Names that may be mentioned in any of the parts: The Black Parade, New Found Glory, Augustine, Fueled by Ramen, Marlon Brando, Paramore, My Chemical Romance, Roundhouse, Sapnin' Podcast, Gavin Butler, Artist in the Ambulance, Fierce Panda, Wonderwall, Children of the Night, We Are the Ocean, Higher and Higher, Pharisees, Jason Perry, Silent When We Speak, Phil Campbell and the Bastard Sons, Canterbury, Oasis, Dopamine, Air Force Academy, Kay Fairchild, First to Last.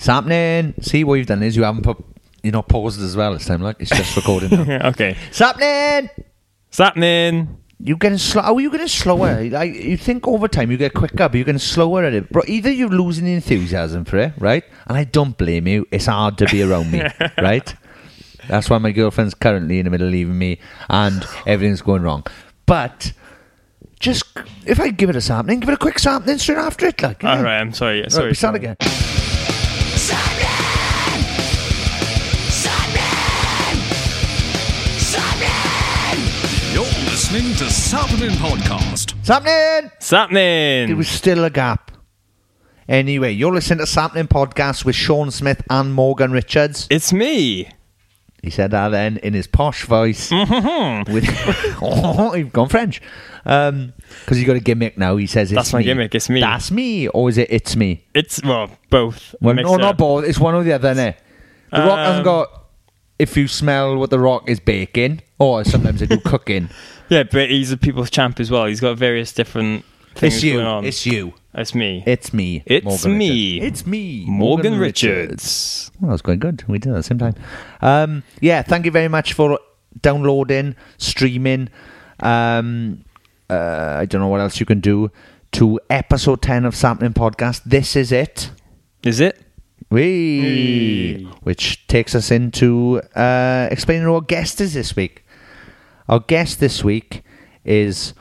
Sapnin'. See, what you've done is you haven't put, you know, paused as well this time. Like, it's just recording now. Okay. Sapnin'. Sapnin'. You're getting slow. How are you getting slower? Like, you think over time you get quicker, but you're getting slower at it. Bro, either you're losing the enthusiasm for it, right? And I don't blame you. It's hard to be around me, right? That's why my girlfriend's currently in the middle of leaving me and everything's going wrong. But just, if I give it a something, give it a quick something straight after it. Like, all right, I'm sorry. Yeah, sorry. Right, we start again. Listening to Sapnin' Podcast. Sapnin'! Sapnin'! There was still a gap. Anyway, you're listening to Sapnin' Podcast with Sean Smith and Morgan Richards. It's me. He said that then in his posh voice. Mm-hmm. With oh, he's gone French. Because he's got a gimmick now. He says, it's that's my me. Gimmick, it's me. That's me, or is it it's me? It's, well, both. Well, no, not both. It's one or the other, isn't it? The Rock hasn't got... If you smell what The Rock is baking, or sometimes they do cooking. Yeah, but he's a people's champ as well. He's got various different things going on. It's you. It's me. It's me. It's me. It's me. Morgan Richards. Well, that was quite good. We did it at the same time. Yeah, thank you very much for downloading, streaming. I don't know what else you can do to episode 10 of Sapnin' Podcast. This is it. Is it? Wee. Which takes us into explaining who our guest is this week. Our guest this week is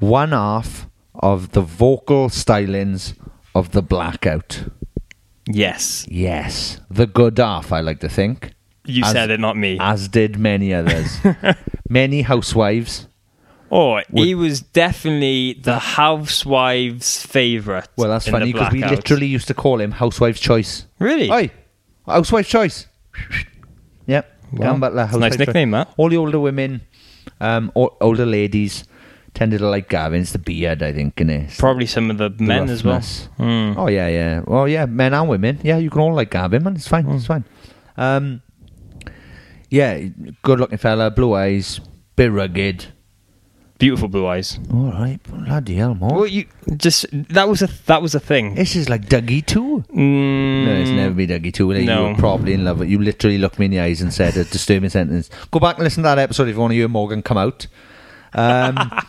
one half of the vocal stylings of The Blackout. Yes. Yes. The good half, I like to think. You said it, not me. As did many others. Many housewives. Oh, he was definitely the housewife's favourite. Well, that's funny because we literally used to call him Housewife's Choice. Really? Aye. Housewife's Choice. Yep. Well, Gavin Butler, Housewife's Choice. Nice nickname, that. All the older women, older ladies tended to like Gavin. It's the beard, I think, innit? Probably some of the men roughness. As well. Mm. Oh, yeah, yeah. Well, yeah, men and women. Yeah, you can all like Gavin, man. It's fine. Mm. It's fine. Yeah, good looking fella, blue eyes, bit rugged. Beautiful blue eyes. All right, bloody hell, Mark. Well, you just that was a thing. This is like Dougie 2. Mm. No, it's never be Dougie 2. No. You were probably in love with it. You literally looked me in the eyes and said a disturbing sentence. Go back and listen to that episode if you want to hear Morgan come out. But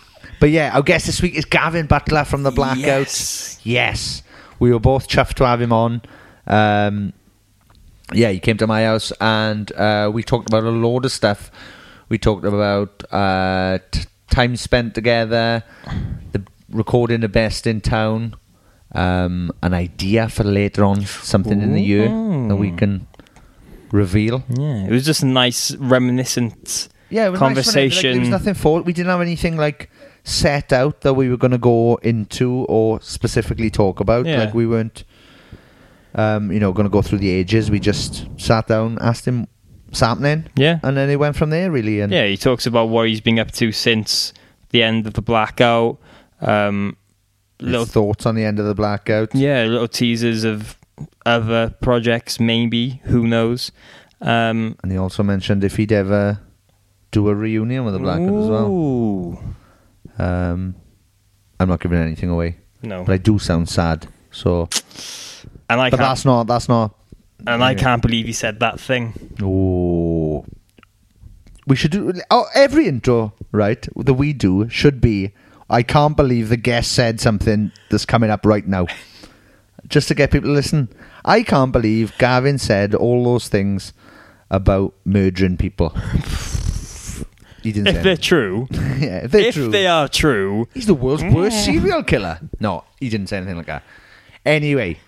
yeah, our guest this week is Gavin Butler from The Blackout. Yes, we were both chuffed to have him on. Yeah, he came to my house and we talked about a load of stuff. We talked about. Time spent together, recording The Best in Town, an idea for later on, something in the year that we can reveal. Yeah, it was just a nice reminiscent conversation. Nice, like, there was nothing for it. We didn't have anything like set out that we were going to go into or specifically talk about. Yeah. Like we weren't, going to go through the ages. We just sat down, asked him. Sapnin', yeah, and then it went from there really. And yeah, he talks about what he's been up to since the end of The Blackout. Little thoughts on the end of The Blackout. Yeah, little teasers of other projects, maybe, who knows. And he also mentioned if he'd ever do a reunion with The Blackout as well. I'm not giving anything away. No, but I do sound sad. So, and I. But that's not. And I can't believe he said that thing. Oh. We should do... Oh, every intro, right, that we do should be, I can't believe the guest said something that's coming up right now. Just to get people to listen. I can't believe Gavin said all those things about murdering people. He didn't say anything. They're true. Yeah, if they are true... He's the world's worst serial killer. No, he didn't say anything like that. Anyway...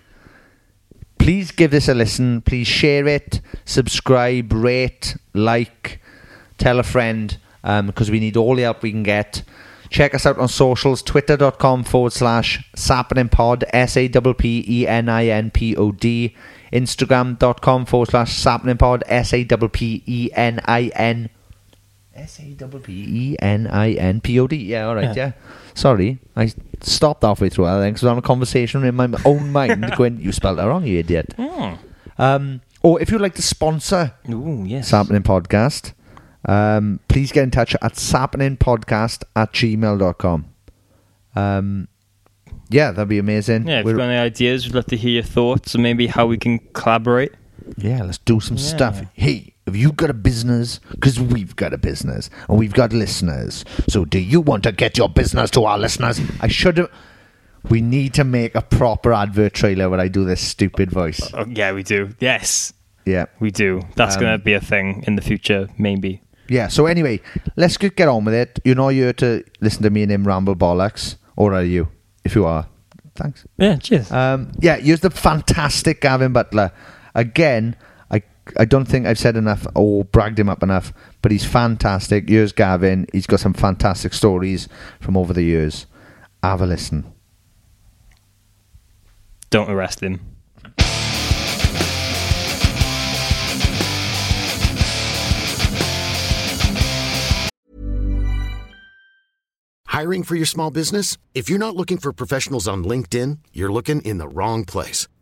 Please give this a listen. Please share it, subscribe, rate, like, tell a friend, because we need all the help we can get. Check us out on socials, twitter.com/sapninpod, SAPPENINPOD, Instagram.com/sapninpod, SAPPENINPOD. Yeah, all right, yeah. Sorry, I stopped halfway through that thing because I was on a conversation in my own mind going, you spelled that wrong, you idiot. Mm. Or if you'd like to sponsor Sapnin' Podcast, please get in touch at sapninpodcast@gmail.com. Yeah, that'd be amazing. Yeah, if you've got any ideas, we'd love to hear your thoughts and maybe how we can collaborate. Yeah, let's do some stuff. Hey, have you got a business? Because we've got a business and we've got listeners. So do you want to get your business to our listeners? I should have... We need to make a proper advert trailer where I do this stupid voice. Oh, yeah, we do. Yes. Yeah. We do. That's going to be a thing in the future, maybe. Yeah, so anyway, let's get on with it. You're not here to listen to me and him ramble bollocks, or are you? If you are, thanks. Yeah, cheers. Yeah, here's the fantastic Gavin Butler. Again, I don't think I've said enough or bragged him up enough, but he's fantastic. Here's Gavin. He's got some fantastic stories from over the years. Have a listen. Don't arrest him. Hiring for your small business? If you're not looking for professionals on LinkedIn, you're looking in the wrong place.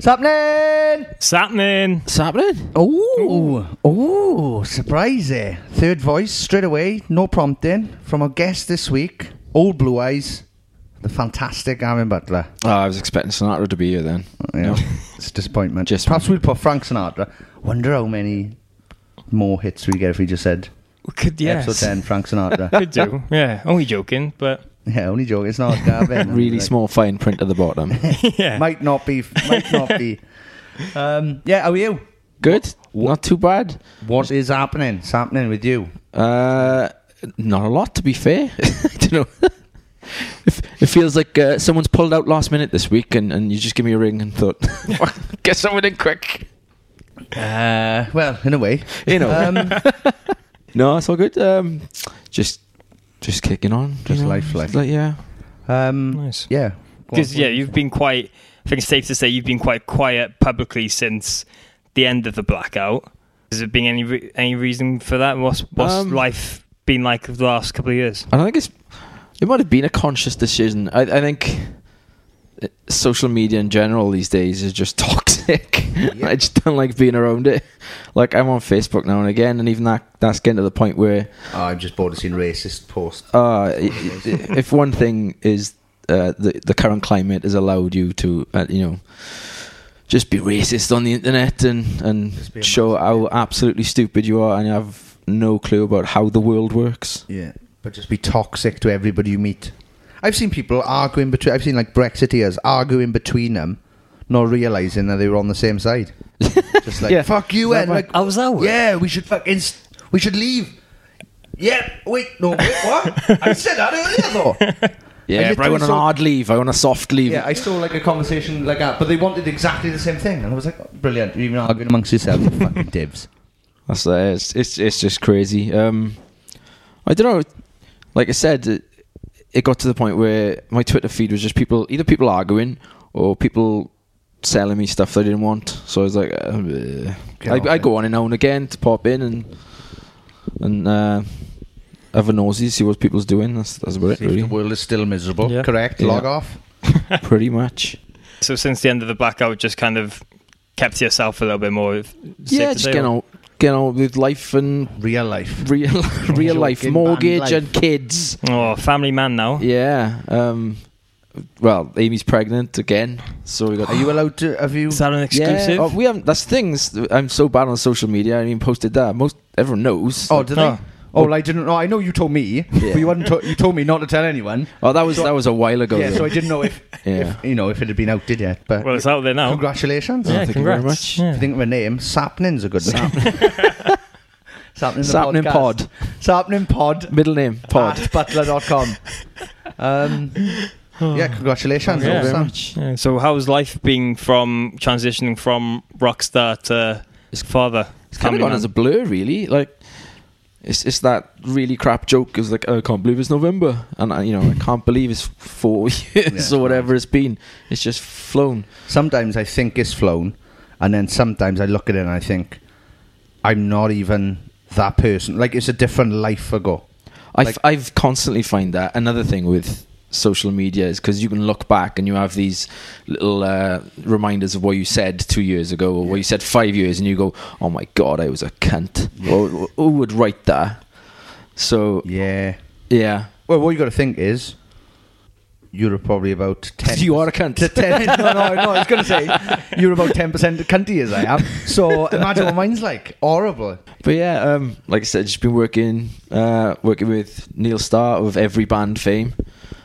Sapnin'. Oh, surprise there. Third voice, straight away, no prompting, from our guest this week, Old Blue Eyes, the fantastic Gavin Butler. Oh, I was expecting Sinatra to be here then. Yeah, it's a disappointment. Perhaps we'll put Frank Sinatra. Wonder how many more hits we get if we just said episode 10, Frank Sinatra. Could do, yeah. Only joking, but... Yeah, only joke. It's not Gavin. Really like, small fine print at the bottom. Yeah. Might not be. Yeah, how are you? Good. Not too bad. What is happening? What's happening with you? Not a lot, to be fair. I don't know. It feels like someone's pulled out last minute this week and you just give me a ring and thought, get someone in quick. Well, in a way. No, it's all good. Just kicking on. Just life. Yeah. Nice. Yeah. Because, you've been quite... I think it's safe to say you've been quite quiet publicly since the end of The Blackout. Has there been any reason for that? What's life been like the last couple of years? I don't think it might have been a conscious decision. I think social media in general these days is just toxic. Yeah. I just don't like being around it. Like, I'm on Facebook now and again, and even that's getting to the point where... Oh, I'm just bored of seeing racist posts. If one thing is the current climate has allowed you to, just be racist on the internet and show how absolutely stupid you are, and you have no clue about how the world works. Yeah, but just be toxic to everybody you meet. I've seen people arguing between... I've seen, like, Brexiteers arguing between them, not realising that they were on the same side. Just like, fuck you, and like... I was out. Yeah, we should we should leave. Yeah, wait, what? I said that earlier, though. Yeah, but I want an hard leave. I want a soft leave. Yeah, I saw, like, a conversation like that, but they wanted exactly the same thing. And I was like, oh, brilliant. You're even arguing amongst yourselves, you fucking divs. That's it's just crazy. I don't know. Like I said... It got to the point where my Twitter feed was just either people arguing or people selling me stuff they didn't want. So I was like, I go on and now and again to pop in and have a nosy, see what people's doing. That's about it, really. The world is still miserable. Yeah. Correct. Yeah. Log off. Pretty much. So since the end of The Blackout, just kind of kept to yourself a little bit more. Yeah, just getting on with life and real life. Real life. Mortgage and kids. Oh, family man now. Yeah. Well, Amy's pregnant again, so we got. Are you allowed to? Have you? Is that an exclusive? Yeah, we haven't. That's things. I'm so bad on social media. I even posted that. Most everyone knows. Oh, did they? Oh, well, I didn't know. I know you told me, but you hadn't. You told me not to tell anyone. Oh, that was a while ago. Yeah, so I didn't know if you know if it had been outed yet. But well, it's out there now. Congratulations! Yeah, thank you very much. Yeah. If you think of a name, Sapnin's a good name. Sapnin' Pod. Sapnin' Pod. Middle name Pod. At butler.com. Yeah, congratulations. Yeah. Very much. Yeah. So how's life being from transitioning from rockstar to his father? It's kind of gone as a blur, really. Like, it's that really crap joke. It's like, oh, I can't believe it's November. And, I can't believe it's 4 years or whatever it's been. It's just flown. Sometimes I think it's flown. And then sometimes I look at it and I think, I'm not even that person. Like, it's a different life ago. I've constantly find that. Another thing with social media is because you can look back and you have these little reminders of what you said 2 years ago or what you said 5 years, and you go, oh my God, I was a cunt. Who would write that? So yeah. Well, what you got to think is you're probably about 10%. You are a cunt. No, I was going to say you're about 10% cunty as I am. So imagine what mine's like. Horrible. But yeah, like I said, just been working with Neil Starr of every band fame.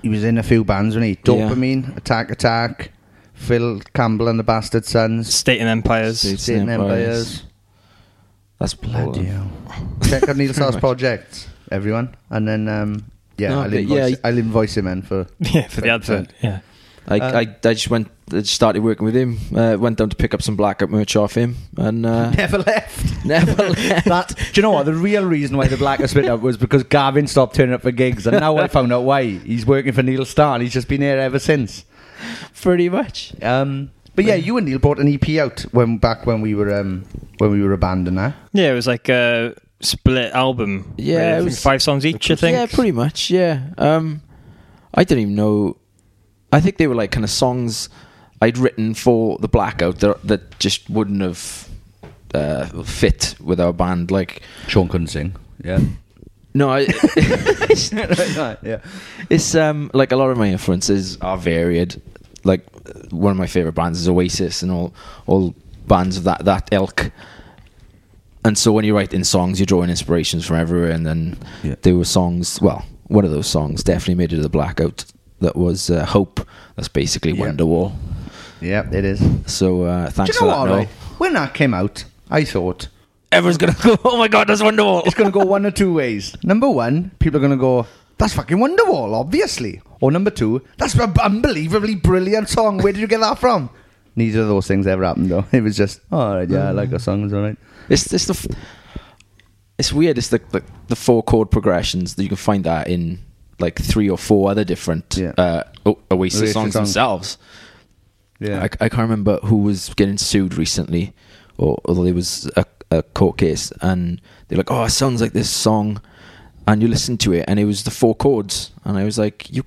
He was in a few bands, wasn't he? Dopamine, Attack, Phil Campbell and the Bastard Sons. State and Empires. That's bloody hell. Check out Neil Starr's project, everyone. And then, I'll invoice him in for the advert. Yeah. I just went. I just started working with him. Went down to pick up some Blackout merch off him, and never left. That, do you know what? The real reason why the Blackout split up was because Gavin stopped turning up for gigs, and now I found out why. He's working for Neil Starr, and he's just been here ever since. Pretty much. But yeah, you and Neil bought an EP out back when we were a band and that. Yeah, it was like a split album. Yeah, really. It was 5 songs each. I think. Yeah, pretty much. Yeah. I didn't even know. I think they were like kind of songs I'd written for the Blackout that just wouldn't have fit with our band. Like Sean couldn't sing. Yeah. No, it's like a lot of my influences are varied. Like one of my favorite bands is Oasis and all bands of that ilk. And so when you write in songs, you're drawing inspirations from everywhere. And then there were songs. Well, one of those songs definitely made it to the Blackout. That was Hope. That's basically Wonderwall. Yeah, it is. So thanks for that. Do you know what? When that came out, I thought everyone's gonna go, oh my God, that's Wonderwall. It's gonna go one or two ways. Number one, people are gonna go, that's fucking Wonderwall, obviously. Or number two, that's an unbelievably brilliant song. Where did you get that from? Neither of those things ever happened, though. It was just, all right, I like a song, it's all right. It's it's weird. It's the 4-chord progressions that you can find that in. Like 3 or 4 other different Oasis songs themselves. Yeah, I can't remember who was getting sued recently, or there was a court case, and they're like, "Oh, it sounds like this song," and you listen to it, and it was the 4 chords, and I was like, "You,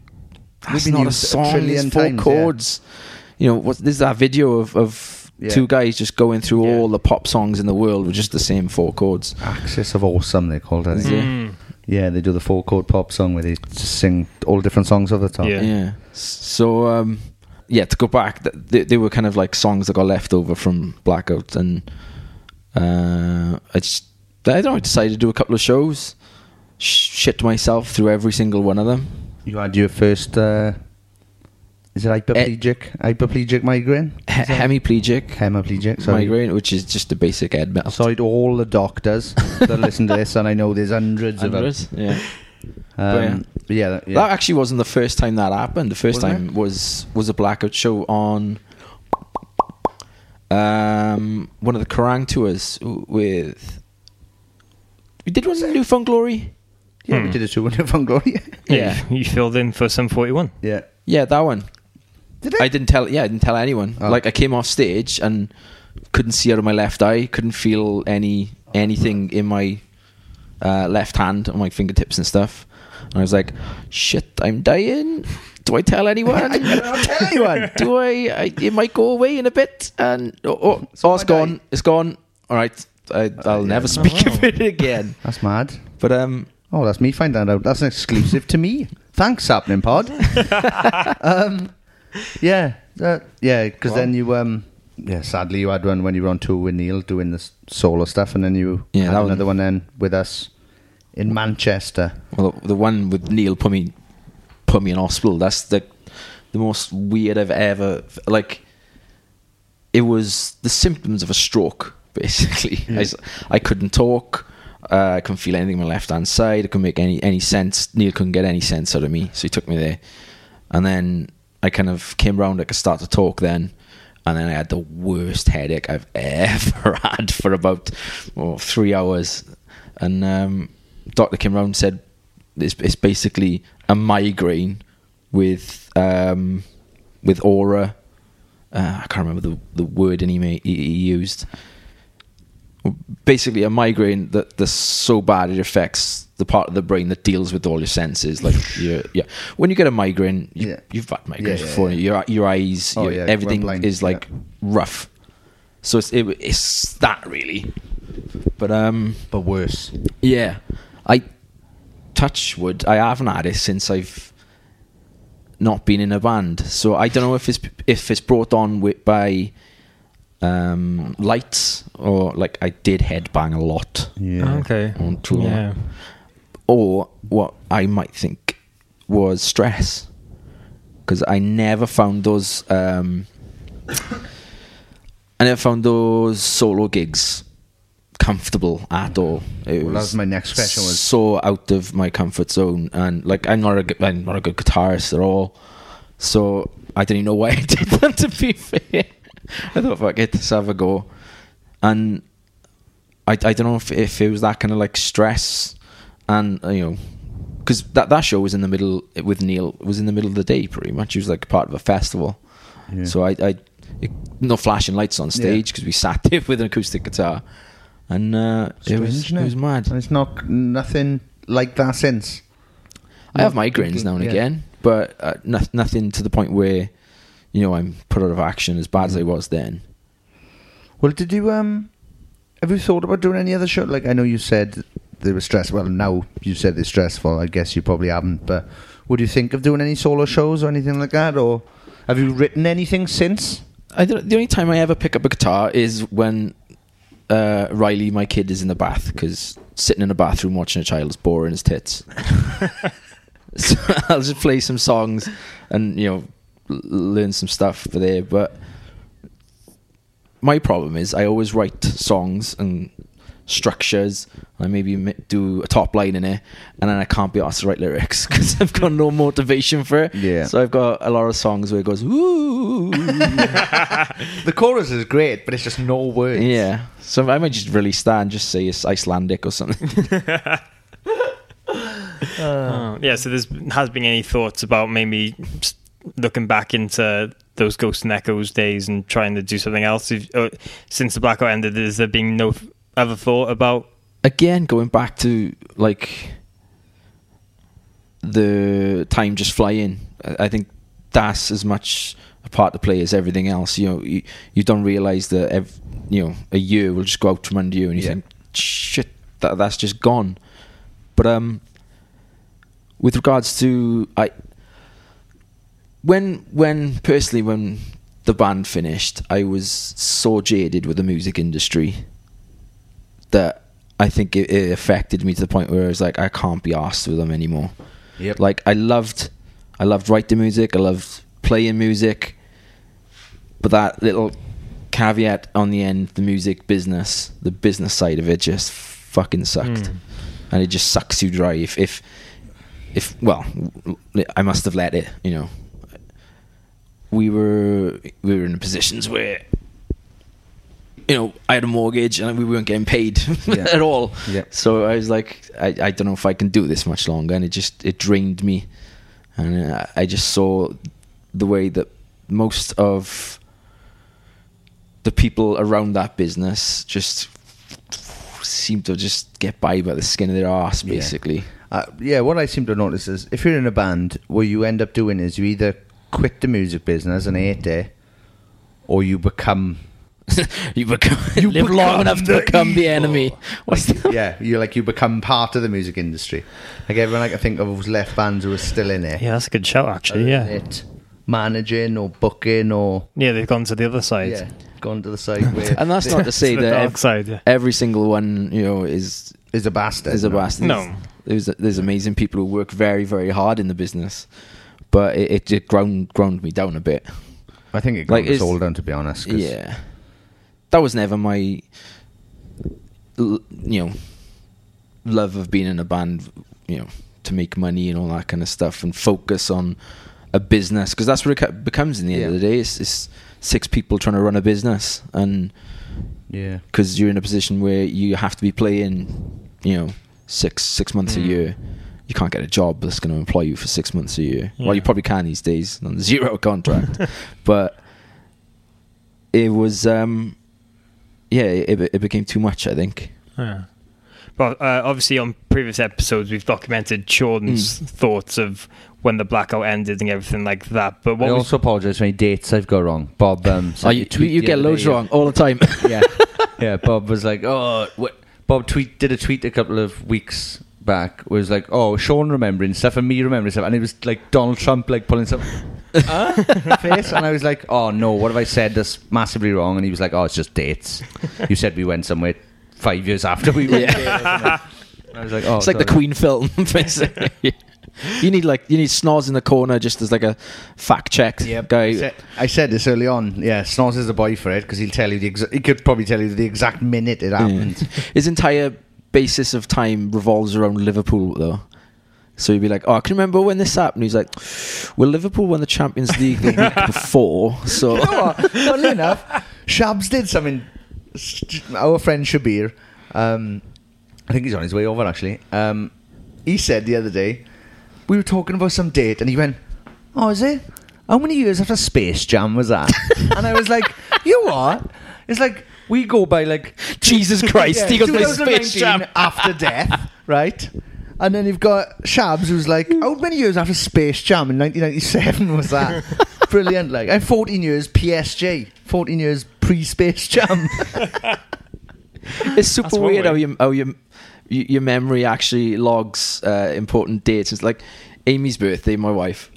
that's not a song. It's 4 chords." Yeah. You know, there's that video of 2 guys just going through all the pop songs in the world with just the same 4 chords. Axis of Awesome, they called it. Yeah. Yeah, they do the 4-chord pop song where they sing all different songs over the top. Yeah. So, to go back, they were kind of like songs that got left over from Blackout. And I decided to do a couple of shows. Shit myself through every single one of them. You had your first, is it hyperplegic migraine? Hemiplegic migraine, which is just a basic head melt. Sorry to all the doctors that listen to this, and I know there's hundreds of them. That actually wasn't the first time that happened. The first time was a Blackout show on one of the Kerrang tours with... We did one in New Found Glory. Yeah, we did a tour with New Found Glory. Yeah, you filled in for some 41. Yeah. Yeah, that one. Did I? I didn't tell anyone. Oh. Like, I came off stage and couldn't see out of my left eye, couldn't feel anything in my left hand, on my fingertips and stuff. And I was like, shit, I'm dying. Do I tell anyone? I don't tell anyone. Do I? It might go away in a bit. And so it's gone. It's gone. All right. I'll never speak of it again. That's mad. But that's me finding out. That's an exclusive to me. Thanks, Sapnin' Pod. Because then you sadly you had one when you were on tour with Neil doing the solo stuff, and then you had another one then with us in Manchester. Well, the one with Neil put me in hospital. That's the most weird I've ever, like, it was the symptoms of a stroke, basically. Yeah. I couldn't talk. I couldn't feel anything on my left hand side. I couldn't make any sense. Neil couldn't get any sense out of me, so he took me there. And then I kind of came round. I could start to talk then. And then I had the worst headache I've ever had for about 3 hours. And doctor came round and said, it's basically a migraine with aura. I can't remember the word he used. Basically a migraine that's so bad it affects the part of the brain that deals with all your senses. Like when you get a migraine, you've had migraines before. Yeah. Your eyes, everything is like rough. So it's that really, but worse. Yeah, I touch wood. I haven't had it since I've not been in a band. So I don't know if it's brought on by lights, or like I did headbang a lot. Yeah. Okay. On tour. Yeah. Or what I might think was stress, because I never found those. I never found those solo gigs comfortable at all. That was my next question. Was so out of my comfort zone, and like I'm not a good guitarist at all, so I didn't know why I did them. To be fair, I thought, fuck it, let's have a go. And I don't know if it was that kind of like stress. And, because that show was in the middle with Neil. It was in the middle of the day, pretty much. It was like part of a festival. Yeah. So I no flashing lights on stage, because we sat there with an acoustic guitar. And it was mad. And it's nothing like that since. I have migraines now and again, but nothing to the point where, I'm put out of action as bad as I was then. Well, did you, have you thought about doing any other show? Like, I know you said they were stressful. Well, now you said they're stressful. I guess you probably haven't. But would you think of doing any solo shows or anything like that? Or have you written anything since? The only time I ever pick up a guitar is when Riley, my kid, is in the bath. Because sitting in a bathroom watching a child is boring as tits. So I'll just play some songs and, learn some stuff for there. But my problem is I always write songs and structures, and I maybe do a top line in it, and then I can't be asked to write lyrics because I've got no motivation for it. Yeah. So I've got a lot of songs where it goes, ooh. The chorus is great, but it's just no words. Yeah. So I might just release that and just say it's Icelandic or something. So there has been any thoughts about maybe looking back into those Ghosts and Echoes days and trying to do something else? Since the Blackout ended, has there been no ever thought about again going back to like the time just flying? I think that's as much a part to play as everything else. You don't realise that a year will just go out from under you, and you think shit, that's just gone. But with regards to when the band finished, I was so jaded with the music industry that I think it affected me to the point where I was like, I can't be arsed with them anymore. Yep. Like, I loved writing music, I loved playing music, but that little caveat on the end, the business side of it just fucking sucked. And it just sucks you dry. If I must have let it, We were in positions where I had a mortgage and we weren't getting paid at all. Yeah. So I was like, I don't know if I can do this much longer. And it drained me. And I just saw the way that most of the people around that business just seem to just get by the skin of their arse, basically. Yeah. What I seem to notice is if you're in a band, what you end up doing is you either quit the music business and hate it, or you become you live long enough to become the enemy. You become part of the music industry. Like everyone I think of who's left bands who are still in it. Yeah, that's a good shout actually. Yeah, managing or booking or they've gone to the other side. Yeah, gone to the side where and that's not to say that every single one is a bastard. No, there's amazing people who work very, very hard in the business, but it ground me down a bit. I think it ground us all down, to be honest. Yeah, that was never my love of being in a band, to make money and all that kind of stuff and focus on a business, because that's what it becomes in the end of the day. It's six people trying to run a business, and because you're in a position where you have to be playing, six months a year. You can't get a job that's going to employ you for 6 months a year. Yeah. Well, you probably can these days on zero contract, but it was, it became too much, I think. Yeah. But obviously, on previous episodes, we've documented Jordan's thoughts of when the blackout ended and everything like that. But I also apologise for any dates I've got wrong. Bob, you get loads wrong all the time. Yeah. Bob was like, did a tweet a couple of weeks back was like, Sean remembering stuff and me remembering stuff, and it was like Donald Trump like pulling something in my face, and I was like, oh no, what have I said that's massively wrong? And he was like, it's just dates. You said we went somewhere 5 years after we went there. And I was like, it's sorry. Like the Queen film. You need Snoz in the corner just as like a fact check guy. I said this early on. Yeah, Snoz is the boy for it, because he'll tell you he could probably tell you the exact minute it happened. His entire basis of time revolves around Liverpool, though. So he'd be like, I can remember when this happened. He's like, well, Liverpool won the Champions League the week before. So, you know what? Funnily enough, Shabs did something. Our friend Shabir, I think he's on his way over actually. He said the other day, we were talking about some date, and he went, is it? How many years after Space Jam was that? And I was like, you what? It's like, we go by like Jesus Christ, he got this Space Jam after death, right? And then you've got Shabs who's like, how many years after Space Jam in 1997 was that? Brilliant, like I'm 14 years PSG, 14 years pre-Space Jam. It's super weird how your memory actually logs important dates. It's like Amy's birthday, my wife.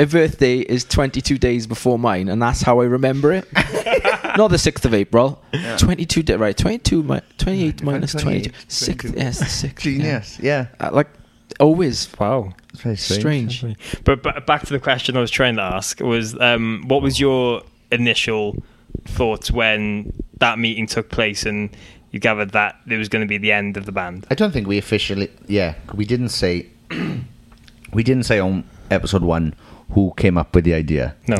Her birthday is 22 days before mine, and that's how I remember it. Not the 6th of April. Yeah. 22 days, right? 28 minus 22. 6th, yes, the 6th. Genius, yeah. Like, always. Wow. It's very strange. But back to the question I was trying to ask was, what was your initial thoughts when that meeting took place and you gathered that it was going to be the end of the band? I don't think we officially... Yeah, we didn't say... we didn't say on episode 1... who came up with the idea. No.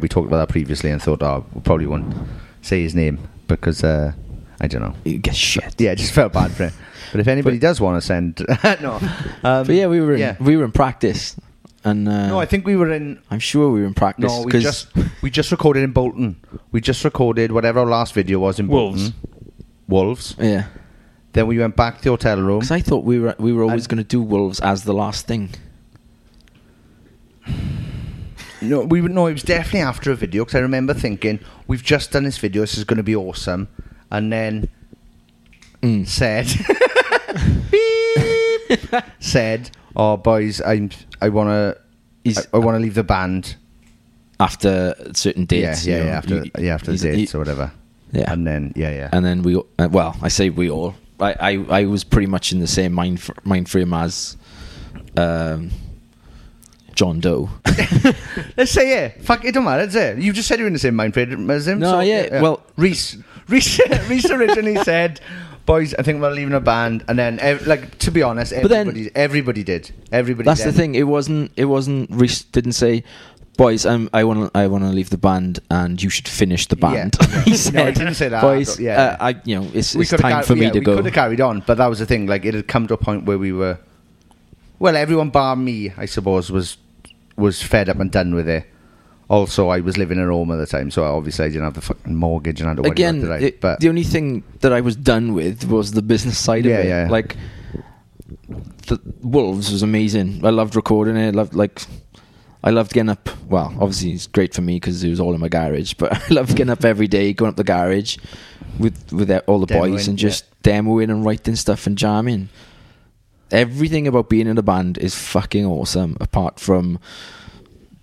We talked about that previously and thought, we probably won't say his name because, I don't know. You get shit. Yeah, just felt bad for him. But if anybody does want to send... no. But yeah, we were in practice. And, no, I think we were in... I'm sure we were in practice. No, we just recorded in Bolton. We just recorded whatever our last video was in Bolton. Wolves. Yeah. Then we went back to the hotel room. Because I thought we were always going to do Wolves as the last thing. No, it was definitely after a video, because I remember thinking, we've just done this video, this is going to be awesome, and then said, "Oh, boys, I want to leave the band after certain dates." After the dates or whatever. Yeah, and then we. Well, I say we all. I was pretty much in the same mind frame as. John Doe. Let's say, fuck, it don't matter, does it? You just said you're in the same mind frame as him. No, so, well... Reese originally said, boys, I think we're leaving a band, and then, to be honest, everybody did. Everybody. That's the thing, it wasn't, Reese didn't say, boys, I want to leave the band, and you should finish the band. Yeah. He said, no, I didn't say that. Boys, it's time for me to go. We could have carried on, but that was the thing, like, it had come to a point where we were... Well, everyone bar me, I suppose, was fed up and done with it. Also, I was living at home at the time, so obviously I didn't have the fucking mortgage and I had to worry about it. But the only thing that I was done with was the business side of it. Yeah. Like, the Wolves was amazing. I loved recording it. I loved, like, I loved getting up. Well, obviously it's great for me because it was all in my garage, but I loved getting up every day, going up the garage with all the boys and just demoing and writing stuff and jamming. Everything about being in a band is fucking awesome, apart from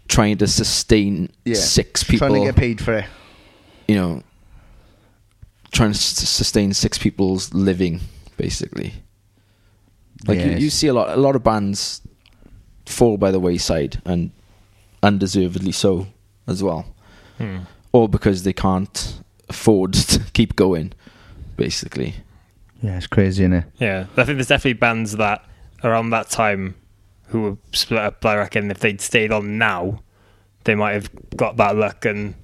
trying to sustain six people. Trying to get paid for it. You know, trying to sustain six people's living, basically. Like, you see a lot of bands fall by the wayside, and undeservedly so as well. Or because they can't afford to keep going, basically. Yeah, it's crazy, isn't it? Yeah, I think there's definitely bands that around that time who were split up. I reckon if they'd stayed on now, they might have got that luck and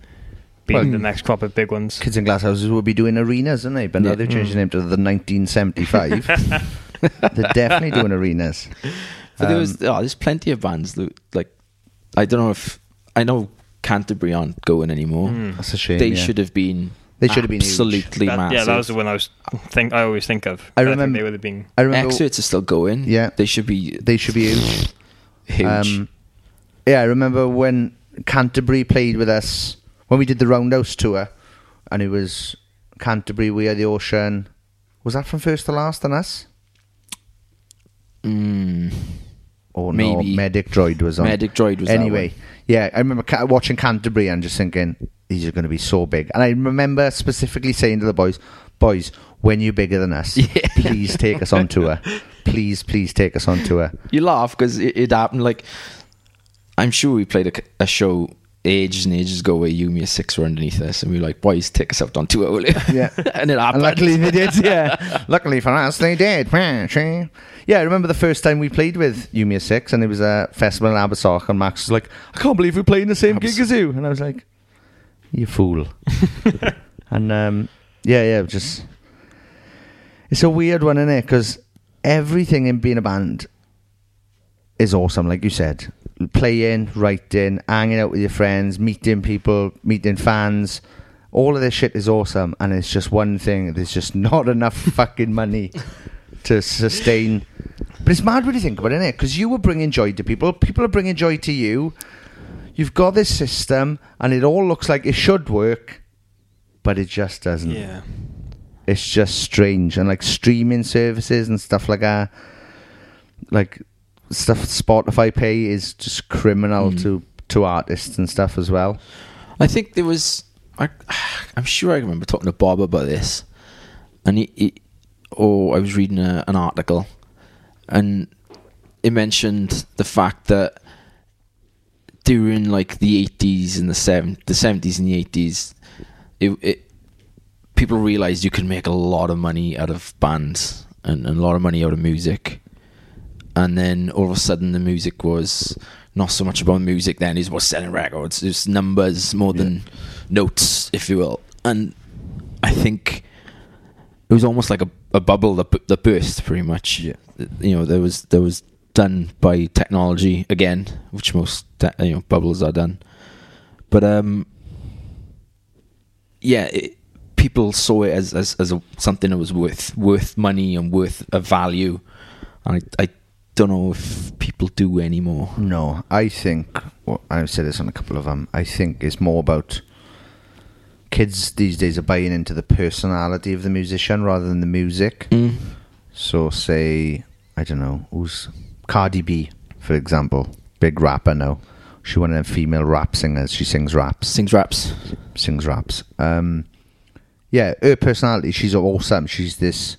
been the next crop of big ones. Kids in Glass Houses would be doing arenas, aren't they? But now they've changed the name to the 1975. They're definitely doing arenas. But there's plenty of bands that, like, I don't know if I know Canterbury aren't going anymore. That's a shame. They should have been. They should have been absolutely massive. Yeah, that was the one I always think of. I remember they would have been. Excerts are still going. Yeah, they should be. They should be huge. Yeah, I remember when Canterbury played with us when we did the Roundhouse tour, and it was Canterbury, We Are the Ocean. Was that from First to Last and us? Or maybe. No, Medic Droid was on. Medic Droid was anyway. That one. Yeah, I remember watching Canterbury and just thinking, these are going to be so big. And I remember specifically saying to the boys, when you're bigger than us, please take us on tour. Please take us on tour. You laugh because it happened. Like, I'm sure we played a show ages and ages ago where Yumi and Six were underneath us, and we were like, boys, take us out on tour, will you? Yeah. And it happened. And luckily they did, yeah. Luckily for us, they did. Yeah, I remember the first time we played with Yumi and Six, and it was a festival in Abersock, and Max was like, I can't believe we're playing the same gig as you. And I was like, you fool. And just, it's a weird one, isn't it? Because everything in being a band is awesome, like you said. Playing, writing, hanging out with your friends, meeting people, meeting fans. All of this shit is awesome. And it's just one thing, there's just not enough fucking money to sustain. But it's mad when you think about it, isn't it? Because you were bringing joy to people. People are bringing joy to you. You've got this system, and it all looks like it should work, but it just doesn't. Yeah, it's just strange. And like streaming services and stuff like that, like stuff Spotify pay is just criminal to artists and stuff as well. I think there was, I'm sure I remember talking to Bob about this, and I was reading an article, and it mentioned the fact that during like the 80s and the 70s and the 80s, people realized you could make a lot of money out of bands and a lot of money out of music. And then all of a sudden the music was not so much about music then, it was about selling records. It was numbers more than notes, if you will. And I think it was almost like a bubble that burst pretty much. Yeah. You know, there was done by technology again, which most bubbles are done, but people saw it as something that was worth money and worth a value, and I don't know if people do anymore. No, I think I've said this on a couple of them. I think it's more about kids these days are buying into the personality of the musician rather than the music. So say, I don't know, who's Cardi B, for example, big rapper now. She's one of them female rap singers. She sings raps. Sings raps. Her personality, she's awesome. She's this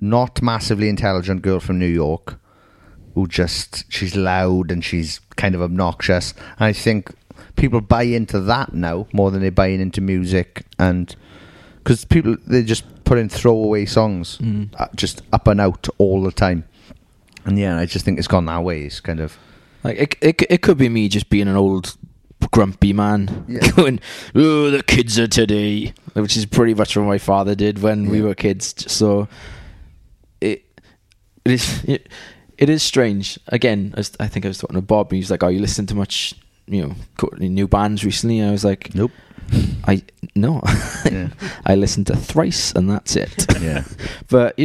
not massively intelligent girl from New York who she's loud and she's kind of obnoxious. And I think people buy into that now more than they're buying into music, and because people, they just put in throwaway songs, just up and out all the time. And I just think it's gone that way. It's kind of like it could be me just being an old grumpy man going, oh, the kids are today, which is pretty much what my father did when we were kids. So it is strange. Again, I think I was talking to Bob, and he was like, "Oh, you listen to much, new bands recently?" And I was like, "Nope." I listened to Thrice and that's it. But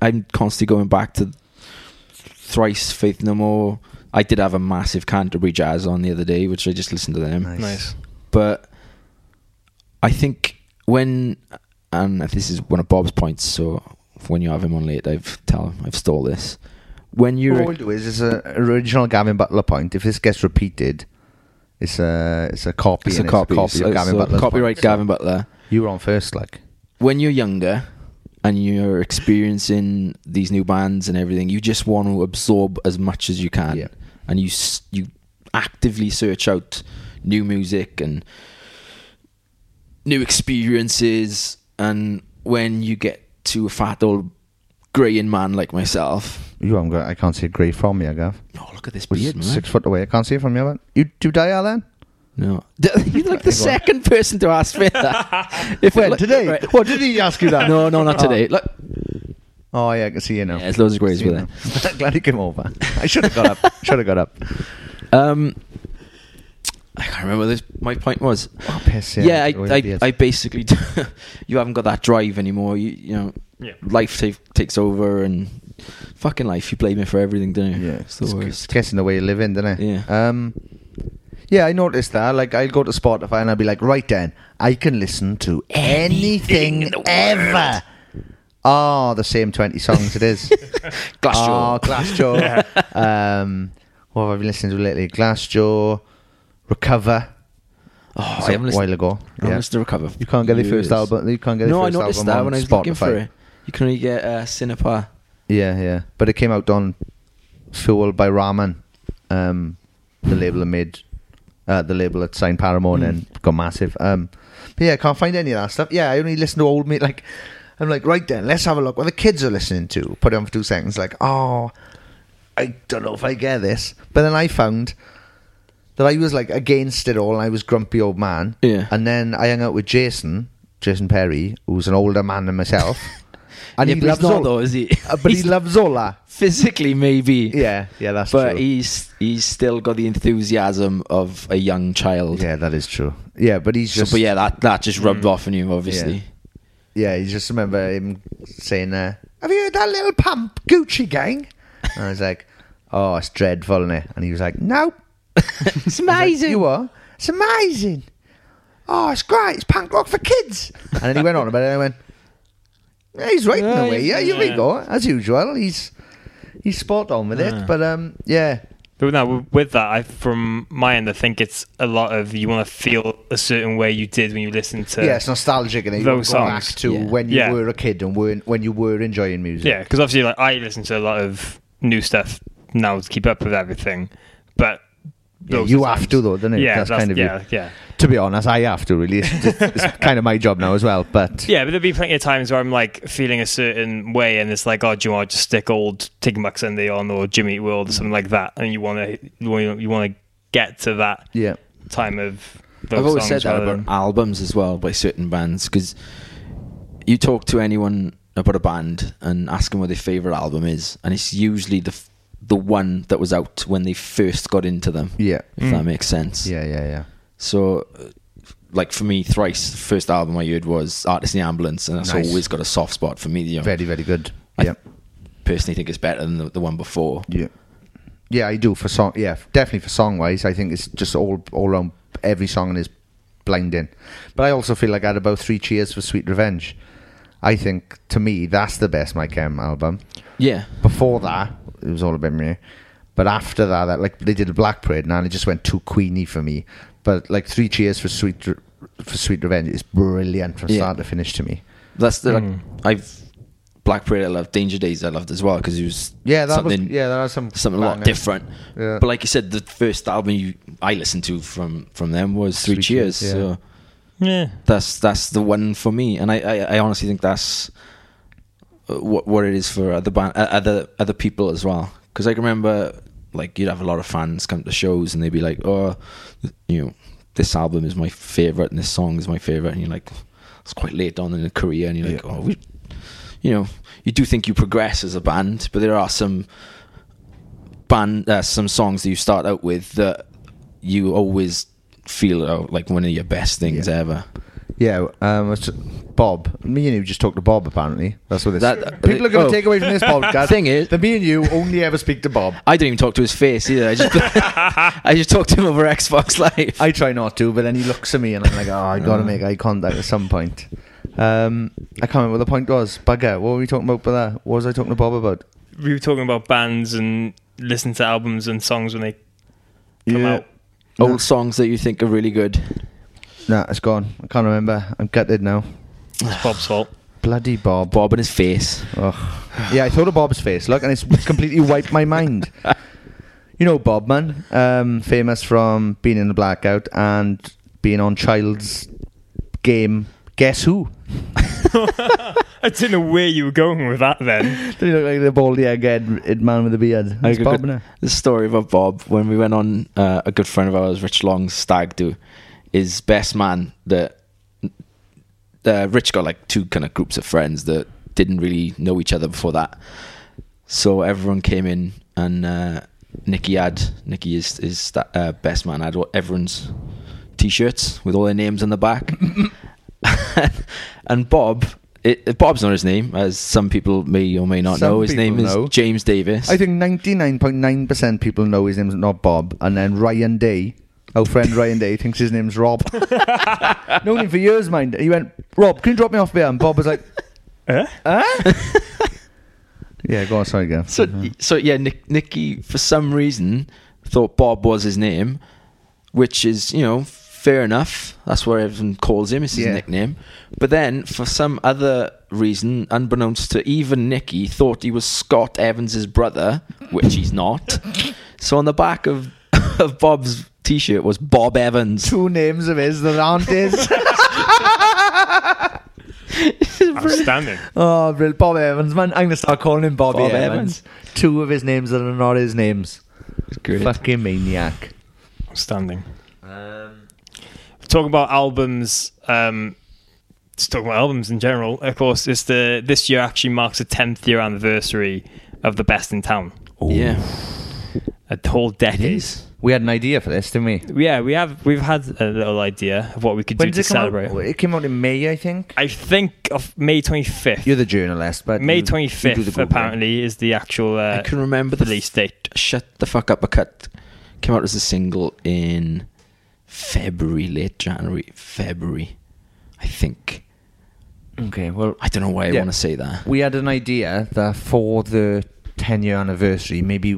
I'm constantly going back to Thrice, Faith No More, I did have a massive Canterbury Jazz on the other day, which I just listened to them. Nice. But I think when, and this is one of Bob's points, so when you have him on late, I've stole this. When you all do is an original Gavin Butler point. If this gets repeated, it's a copy of Gavin Butler's copyright point. Gavin Butler. You were on first, like. When you're younger and you're experiencing these new bands and everything, you just want to absorb as much as you can, yeah. And you actively search out new music and new experiences. And when you get to a fat old greying man like myself, I can't see grey from here, Gav. Oh, look at this beard, man! 6 foot away, I can't see it from here, man. You do die, Alan? No. You're like the second person to ask me that. Today? Right. What, did he ask you that? No, not today. Look. Oh, yeah, I can see you now. Yeah, there's loads of greys with him. I'm glad he came over. I should have got up. I can't remember what my point was. Oh, piss, yeah. I basically... you haven't got that drive anymore. You know, yeah. Life takes over and... Fucking life. You blame it for everything, don't you? Yeah. It's guessing the way you live in, doesn't it? Yeah. Yeah, I noticed that. Like, I'll go to Spotify and I'll be like, right then, I can listen to anything ever. Oh, the same 20 songs it is. Glassjaw. Oh, Glassjaw. Yeah. What have I been listening to lately? Glassjaw, Recover. Oh, I haven't listened to Recover. You can't get the first album. You can't get the first album. No, I noticed that when I was looking for it. You can only get Cinepar. Yeah, yeah. But it came out on Fueled by Ramen. The label made... the label that signed Paramore and got massive. But yeah, I can't find any of that stuff. Yeah, I only listen to old me. Like, I'm like, right then, let's have a look what the kids are listening to. Put it on for 2 seconds. Like, oh, I don't know if I get this. But then I found that I was like against it all. And I was grumpy old man. Yeah. And then I hung out with Jason Perry, who's an older man than myself. And yeah, he loves all, though, is he? But he loves all that. Physically, maybe. Yeah, that's true. But he's still got the enthusiasm of a young child. Yeah, that is true. Yeah, but he's just... So, but yeah, that just rubbed off on him, obviously. Yeah, you just remember him saying, have you heard that little pump, Gucci Gang? And I was like, oh, it's dreadful, isn't it? And he was like, no. It's amazing. Like, you are? It's amazing. Oh, it's great. It's punk rock for kids. And then he went on about it and I went... Yeah, he's right in a way. Yeah, here we go. As usual, he's spot on with it. But yeah. But no, with that, from my end, I think it's a lot of you want to feel a certain way you did when you listened to. Yeah, it's nostalgic and those songs back to when you were a kid and when you were enjoying music. Yeah, because obviously, like I listen to a lot of new stuff now to keep up with everything, but. Yeah, you have to though, don't you? Yeah, that's kind of yeah. To be honest, I have to really. It's kind of my job now as well, but yeah. But there'll be plenty of times where I'm like feeling a certain way, and it's like, oh, do you want to just stick old Tig Mac Sunday on or Jimmy Eat World or something like that? And you want to get to that time of. Those I've always said that about albums as well by certain bands because you talk to anyone about a band and ask them what their favorite album is, and it's usually the one that was out when they first got into them. Yeah. If that makes sense. Yeah. So, like for me, Thrice, the first album I heard was Artist in the Ambulance, and that's always got a soft spot for me. You know, very, very good. I personally think it's better than the one before. Yeah. Yeah, I do for song. Yeah, definitely for song-wise. I think it's just all around, every song is blinding. But I also feel like I had about Three Cheers for Sweet Revenge. I think, to me, that's the best My Chem album. Yeah. Before that... It was all a bit meh. But after that, like they did The Black Parade, and it just went too Queenie for me. But like Three Cheers for Sweet Revenge is brilliant from start to finish to me. That's the Black Parade I loved, Danger Days I loved as well because it was something a lot different. Yeah. But like you said, the first album I listened to from them was Three Cheers. Yeah. So that's the one for me, and I honestly think that's. What it is for other people as well, because I remember like you'd have a lot of fans come to shows and they'd be like, oh, you know, this album is my favorite and this song is my favorite, and you're like, it's quite late on in the career, and you're like, oh, you know, you do think you progress as a band, but there are some songs that you start out with that you always feel like one of your best things ever. Yeah, Bob. Me and you just talked to Bob, apparently. That's what this people are going to take away from this podcast. Thing is, that me and you only ever speak to Bob. I didn't even talk to his face either. I just talked to him over Xbox Live. I try not to, but then he looks at me and I'm like, oh, I got to make eye contact at some point. I can't remember what the point was. Bugger, what were we talking about that? What was I talking to Bob about? We were talking about bands and listening to albums and songs when they come out. Old songs that you think are really good. Nah, it's gone. I can't remember. I'm gutted now. It's Bob's fault. Bloody Bob. Bob and his face. Oh. Yeah, I thought of Bob's face. Look, and it's completely wiped my mind. You know Bob, man. Famous from being in The Blackout and being on Child's game. Guess who? I didn't know where you were going with that then. Did he look like the baldy egghead man with the beard? It's Bob now. The story about Bob, when we went on a good friend of ours, Rich Long's stag do, his best man, Rich got like two kind of groups of friends that didn't really know each other before that, so everyone came in and Nicky is his best man had everyone's t-shirts with all their names on the back. And Bob, Bob's not his name, as some people may or may not know. His name is James Davis. I think 99.9% people know his name's not Bob. And then Ryan Day, our friend Ryan Day, thinks his name's Rob. Known him for years, mind. He went, Rob, can you drop me off here? And Bob was like, huh? Yeah, go on, sorry, go. So yeah, Nicky, for some reason, thought Bob was his name, which is, you know, fair enough. That's what everyone calls him. It's his nickname. But then, for some other reason, unbeknownst to even Nicky, thought he was Scott Evans's brother, which he's not. So on the back of Bob's t-shirt was Bob Evans. Two names of his that aren't his. Outstanding. Oh, brilliant. Bob Evans, man. I'm going to start calling him Bob Evans. Two of his names that are not his names. Great. Fucking maniac. Outstanding. Talking about albums, just talking about albums in general, of course, it's this year actually marks the 10th year anniversary of The Best in Town. Ooh. Yeah. A whole decade. We had an idea for this, didn't we? Yeah, we've had a little idea of what we could do to celebrate. It came out in May, I think. I think of May 25th. You're the journalist, but May 25th apparently is the actual I can remember the release date. Shut the fuck up, a cut. Came out as a single in February, I think. Okay, well, I don't know why I want to say that. We had an idea that for the 10-year anniversary, maybe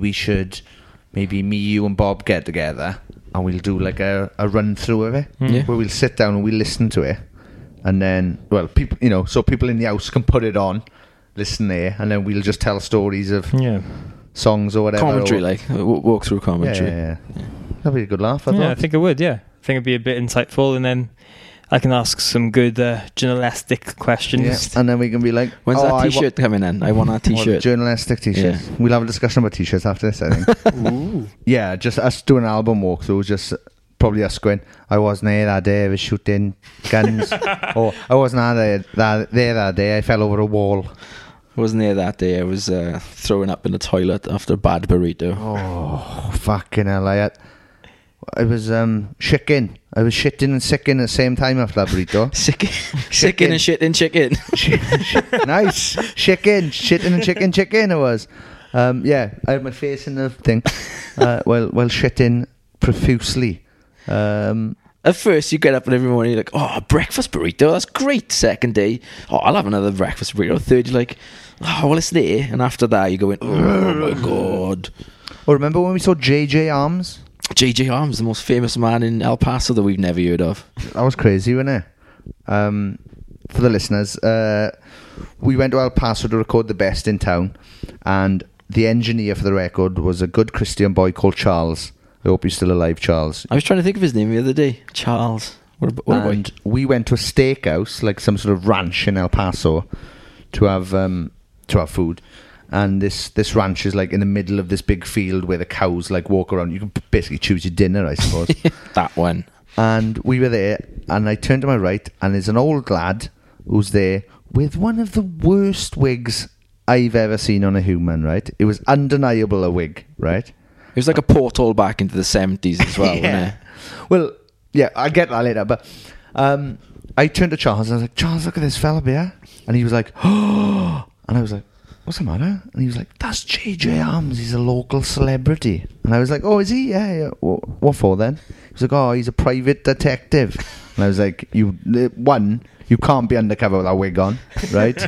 me, you and Bob get together and we'll do like a run-through of it, where we'll sit down and we'll listen to it, and then, well, people, you know, so people in the house can put it on, listen there, and then we'll just tell stories of songs or whatever. Commentary, walk-through commentary. Yeah. That'd be a good laugh, I thought. Yeah, I think it would, yeah. I think it'd be a bit insightful, and then I can ask some good journalistic questions. Yeah. And then we can be like, when's that t-shirt coming in? I want that t-shirt. Journalistic t-shirt. Yeah. We'll have a discussion about t-shirts after this, I think. Ooh. Yeah, just us doing an album walkthrough, just probably us going, I wasn't here that day, I was shooting guns. Or, I wasn't there that day, I fell over a wall. I wasn't there that day, I was throwing up in the toilet after a bad burrito. Oh, fucking hell, I was chicken. I was shitting and sicking at the same time after that burrito. Sicking and shitting chicken. Nice. Chicken. Shitting and chicken it was. Yeah, I had my face in the thing while shitting profusely. At first, you get up and every morning you're like, oh, a breakfast burrito, that's great. Second day, oh, I'll have another breakfast burrito. Third, you're like, oh, well, it's there. And after that, you're going, oh, my God. Well, remember when we saw JJ Arms? JJ Arms, the most famous man in El Paso that we've never heard of. That was crazy, wasn't it? For the listeners, we went to El Paso to record The Best in Town, and the engineer for the record was a good Christian boy called Charles. I hope he's still alive, Charles. I was trying to think of his name the other day. Charles. What a boy. We went to a steakhouse, like some sort of ranch in El Paso, to have food. And this ranch is like in the middle of this big field where the cows like walk around. You can basically choose your dinner, I suppose. That one. And we were there, and I turned to my right, and there's an old lad who's there with one of the worst wigs I've ever seen on a human, right? It was undeniable a wig, right? It was like a portal back into the 70s as well, wasn't it? Well, yeah, I'll get that later, but I turned to Charles and I was like, Charles, look at this fella beer. And he was like, oh, and I was like, what's the matter? And he was like, that's JJ Arms. He's a local celebrity. And I was like, oh, is he? Yeah, yeah. What for then? He was like, oh, he's a private detective. And I was like, you can't be undercover with a wig on, right?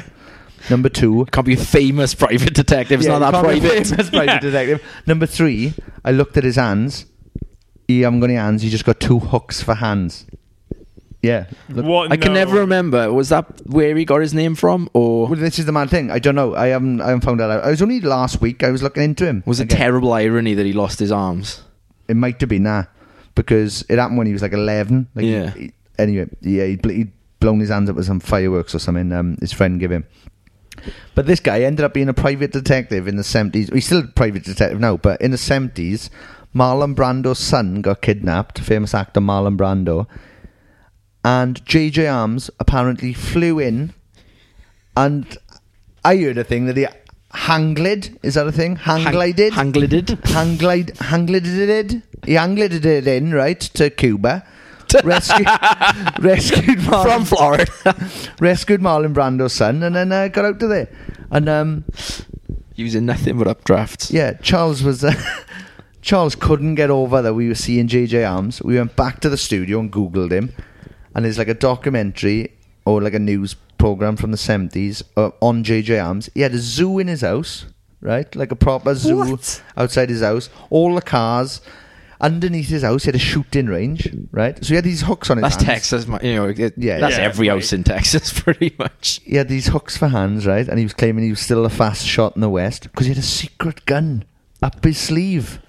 Number two, you can't be a famous private detective. It's not that private. Detective. Number three, I looked at his hands. He haven't got any hands. He just got two hooks for hands. Yeah. Look, what? I can never remember. Was that where he got his name from? Or well, this is the mad thing. I don't know. I haven't found that out. I was only last week. I was looking into him. Was it terrible irony that he lost his arms? It might have been that because it happened when he was like 11. Like yeah. He'd blown his hands up with some fireworks or something. His friend gave him. But this guy ended up being a private detective in the 70s. He's still a private detective now, but in the 70s, Marlon Brando's son got kidnapped. Famous actor Marlon Brando. And JJ Arms apparently flew in, and I heard a thing that he hang-glided. Is that a thing? Hang-glided? Hang-glided. He hang-glided it in, right, to Cuba. Rescued Marlon. From Florida. Rescued Marlon Brando's son, and then got out to there. And, using nothing but updrafts. Yeah, Charles was... Charles couldn't get over that we were seeing JJ Arms. We went back to the studio and Googled him. And there's like a documentary or like a news program from the 70s on JJ Arms. He had a zoo in his house, right? Like a proper zoo outside his house. All the cars underneath his house. He had a shooting range, right? So he had these hooks on his hands. That's Texas, every house in Texas, pretty much. He had these hooks for hands, right? And he was claiming he was still the fastest shot in the West because he had a secret gun up his sleeve.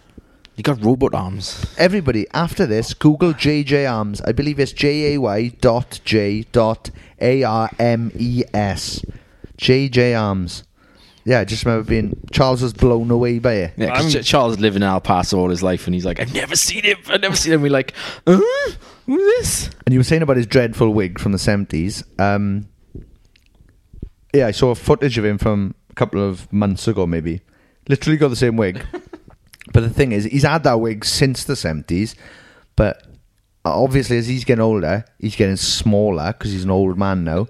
You got robot arms. Everybody, after this, Google JJ Arms. I believe it's JAY.J.ARMES. JJ Arms. Yeah, I just remember Charles was blown away by it. Yeah, because Charles lived in El Paso all his life, and he's like, I've never seen him. We're like, who's this? And you were saying about his dreadful wig from the 70s. I saw footage of him from a couple of months ago, maybe. Literally got the same wig. But the thing is, he's had that wig since the 70s, but obviously as he's getting older, he's getting smaller because he's an old man now,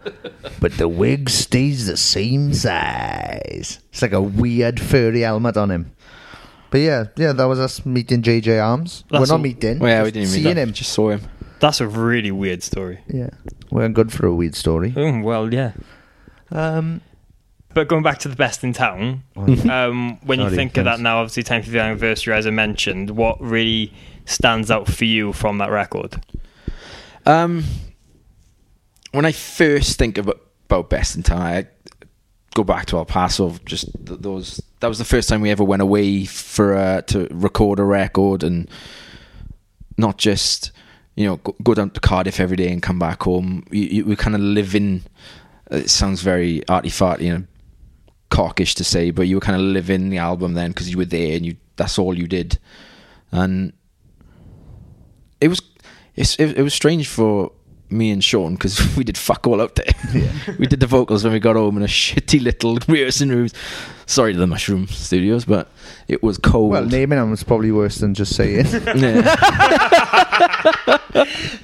but the wig stays the same size. It's like a weird furry helmet on him. But yeah, that was us meeting JJ Arms. We didn't meet him. Just saw him. That's a really weird story. Yeah, we're good for a weird story. Well, yeah. But going back to The Best in Town, when you think of that now, obviously 10th anniversary, as I mentioned, what really stands out for you from that record? When I first think about Best in Town, I go back to El Paso. That was the first time we ever went away to record a record, and not just go down to Cardiff every day and come back home. We kind of live in. It sounds very arty-farty and cockish to say, but you were kind of living the album then because you were there and that's all you did. And it was strange for me and Sean because we did fuck all out there. Yeah. We did the vocals when we got home in a shitty little rehearsing room. Sorry to the Mushroom Studios, but it was cold. Well, naming them was probably worse than just saying.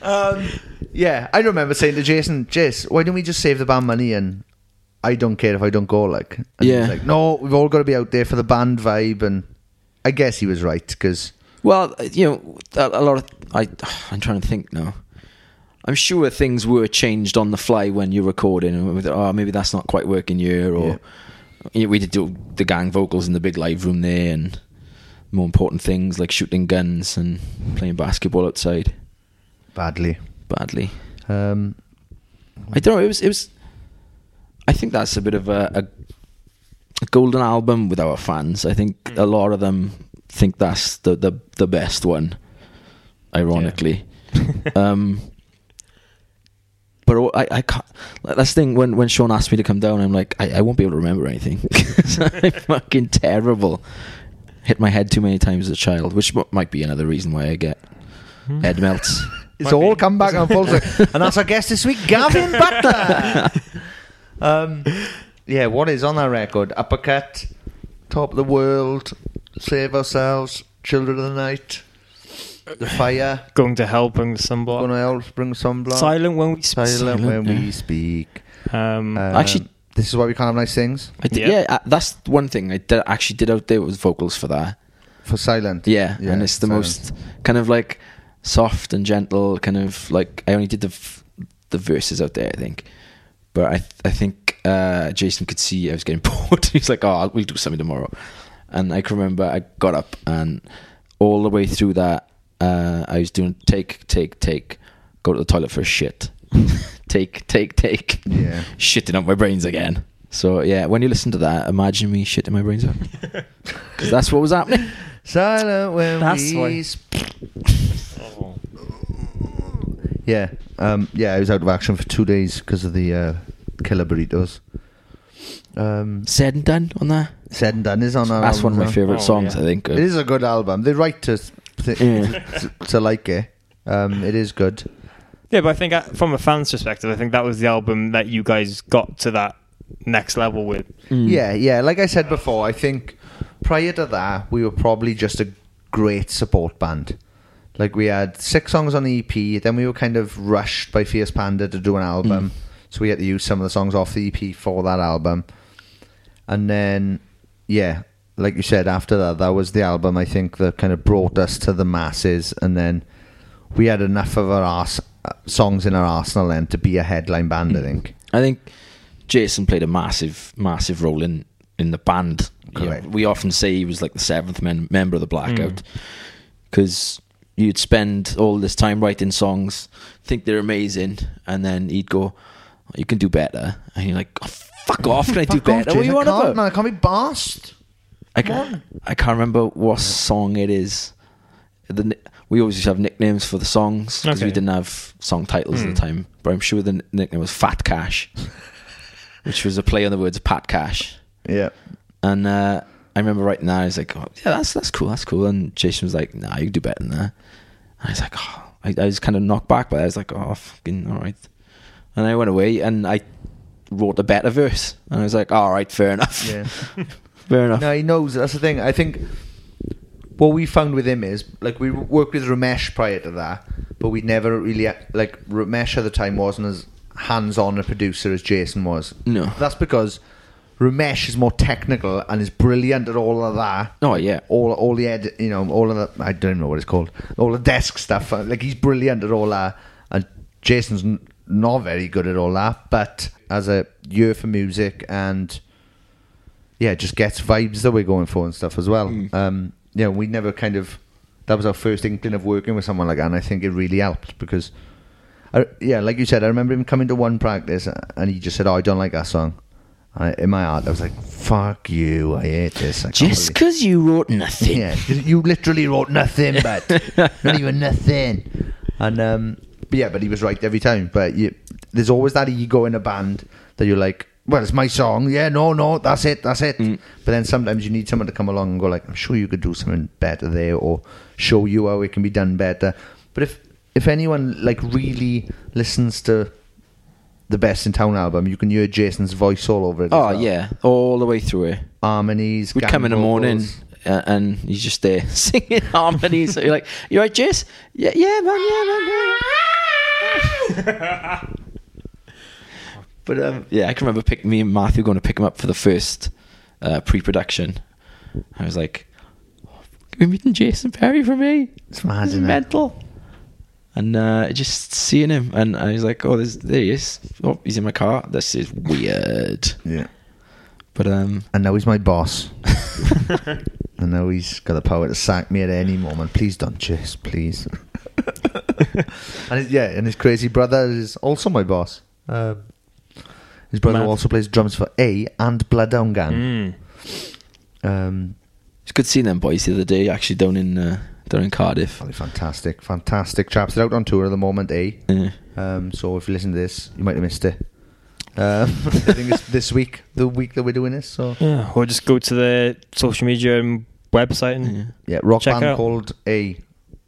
I remember saying to Jason, Jace, why don't we just save the band money and I don't care if I don't go, like. And he was like, no, we've all got to be out there for the band vibe. And I guess he was right because... Well, a lot of... I'm trying to think now. I'm sure things were changed on the fly when you're recording. Maybe that's not quite working here. Or we did do the gang vocals in the big live room there, and more important things like shooting guns and playing basketball outside. Badly. I don't know. It was. I think that's a bit of a golden album with our fans. I think a lot of them think that's the best one. Ironically. Yeah. But I can't. That's the thing. When Sean asked me to come down, I'm like, I won't be able to remember anything. I'm fucking terrible. Hit my head too many times as a child, which might be another reason why I get head melts. It's all come back on full circle. And that's our guest this week, Gavin Butler. What is on that record? Uppercut, Top of the World, Save Ourselves, Children of the Night. The fire. Going to hell, bring the sunblock. Going to hell, bring the sunblock. Silent when we speak. Silent when we speak. Actually, this is why we can't have nice things. That's one thing I did out there was vocals for that. For Silent. Yeah and it's the Silent. Most kind of like soft and gentle kind of like I only did the verses out there, I think. But I think Jason could see I was getting bored. He's like, oh, we'll do something tomorrow. And I can remember I got up and all the way through that, I was doing take, go to the toilet for a shit. take. Yeah. Shitting up my brains again. So, yeah, when you listen to that, imagine me shitting my brains out. Because that's what was happening. Silent when we speak. Yeah. I was out of action for 2 days because of the killer burritos. Said and Done on that. Said and Done is on our. That's one of my favourite songs, yeah. I think. It is a good album. They're right to like it. It is good. Yeah, but I think from a fan's perspective, I think that was the album that you guys got to that next level with. Mm. Yeah. Like I said before, I think prior to that, we were probably just a great support band. Like we had 6 songs on the EP, then we were kind of rushed by Fierce Panda to do an album. Mm. So we had to use some of the songs off the EP for that album. And then, yeah, like you said, after that, that was the album, I think, that kind of brought us to the masses. And then we had enough of our songs in our arsenal then to be a headline band, I think. I think Jason played a massive, massive role in the band. Correct. You know, we often say he was like the 7th member of the Blackout. Because you'd spend all this time writing songs, think they're amazing, and then he'd go, you can do better. And you're like, oh, fuck off, can I do better? What do you want about? Man, I can't be bossed. I can't remember what song it is. We always used to have nicknames for the songs because we didn't have song titles at the time. But I'm sure the nickname was Fat Cash, which was a play on the words Pat Cash. Yeah. And I remember writing that. I was like, oh, yeah, that's cool. And Jason was like, nah, you can do better than that. And I was like, oh. I was kind of knocked back, but I was like, oh, fucking all right. And I went away and I wrote a better verse. And I was like, all right, fair enough. Yeah. Fair enough. No, he knows. That's the thing. I think what we found with him is, like, we worked with Ramesh prior to that, but we never really, like, Ramesh at the time wasn't as hands-on a producer as Jason was. No. That's because Ramesh is more technical and is brilliant at all of that. Oh, yeah. All the edit, you know, all of that. I don't know what it's called. All the desk stuff. Like, he's brilliant at all that. And Jason's not very good at all that, but as a ear for music and just gets vibes that we're going for and stuff as well. We never kind of, that was our first inkling of working with someone like that, and I think it really helped because like you said, I remember him coming to one practice and he just said, oh, I don't like that song. And in my heart I was like, fuck you, I hate this. Just because you wrote nothing. Yeah, you literally wrote nothing, but not even nothing. And but he was right every time. But there's always that ego in a band that you're like, well, it's my song. Yeah, no, that's it. Mm. But then sometimes you need someone to come along and go like, I'm sure you could do something better there or show you how it can be done better. But if anyone like really listens to the Best in Town album, you can hear Jason's voice all over it. Oh, yeah, all the way through it. Harmonies. We'd come in the morning and he's just there singing harmonies. So you're like, you right, Jace? Yeah, man. But I can remember me and Matthew going to pick him up for the first pre-production. I was like, we're meeting Jason Perry for me. It's mad, isn't it? Mental. And just seeing him, and I was like, oh, there he is. Oh, he's in my car. This is weird. Yeah. But and now he's my boss. And now he's got the power to sack me at any moment. Please don't, Jace. Please. And his crazy brother is also my boss. His brother also plays drums for A and Bloodhound Gang. Mm. It's good seeing them boys the other day, actually down in Cardiff. Fantastic chaps. They're out on tour at the moment, A. Yeah. So if you listen to this, you might have missed it. I think it's this week, the week that we're doing this. So yeah, or just go to their social media and website and rock check band out. Called A.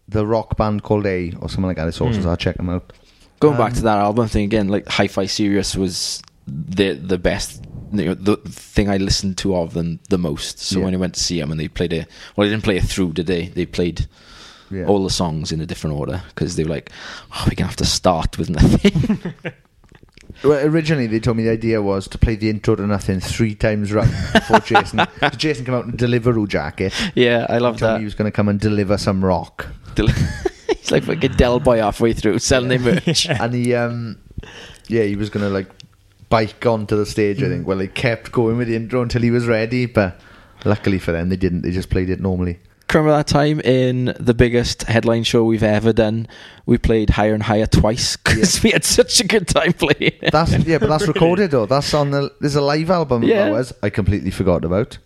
The rock band called A or something like that. Sources, I'll check them out. Going back to that album thing again, like Hi-Fi Serious was the best, you know, the thing I listened to of them the most. So when I went to see them and they played it, well, they didn't play it through, did they? They played yeah. all the songs in a different order because they were like, oh, we're going to have to start with nothing. Well, originally they told me the idea was to play the intro to Nothing 3 times round before Jason. Jason came out in a Deliveroo jacket. Yeah, I love that. Told me he was going to come and deliver some rock. He's like a Del Boy halfway through selling their merch. Yeah. And he was going to like bike onto the stage, I think. Well, they kept going with the intro until he was ready, but luckily for them, they didn't. They just played it normally. Remember that time in the biggest headline show we've ever done, we played Higher and Higher twice because we had such a good time playing it. But that's recorded though. That's on the. There's a live album of ours I completely forgot about.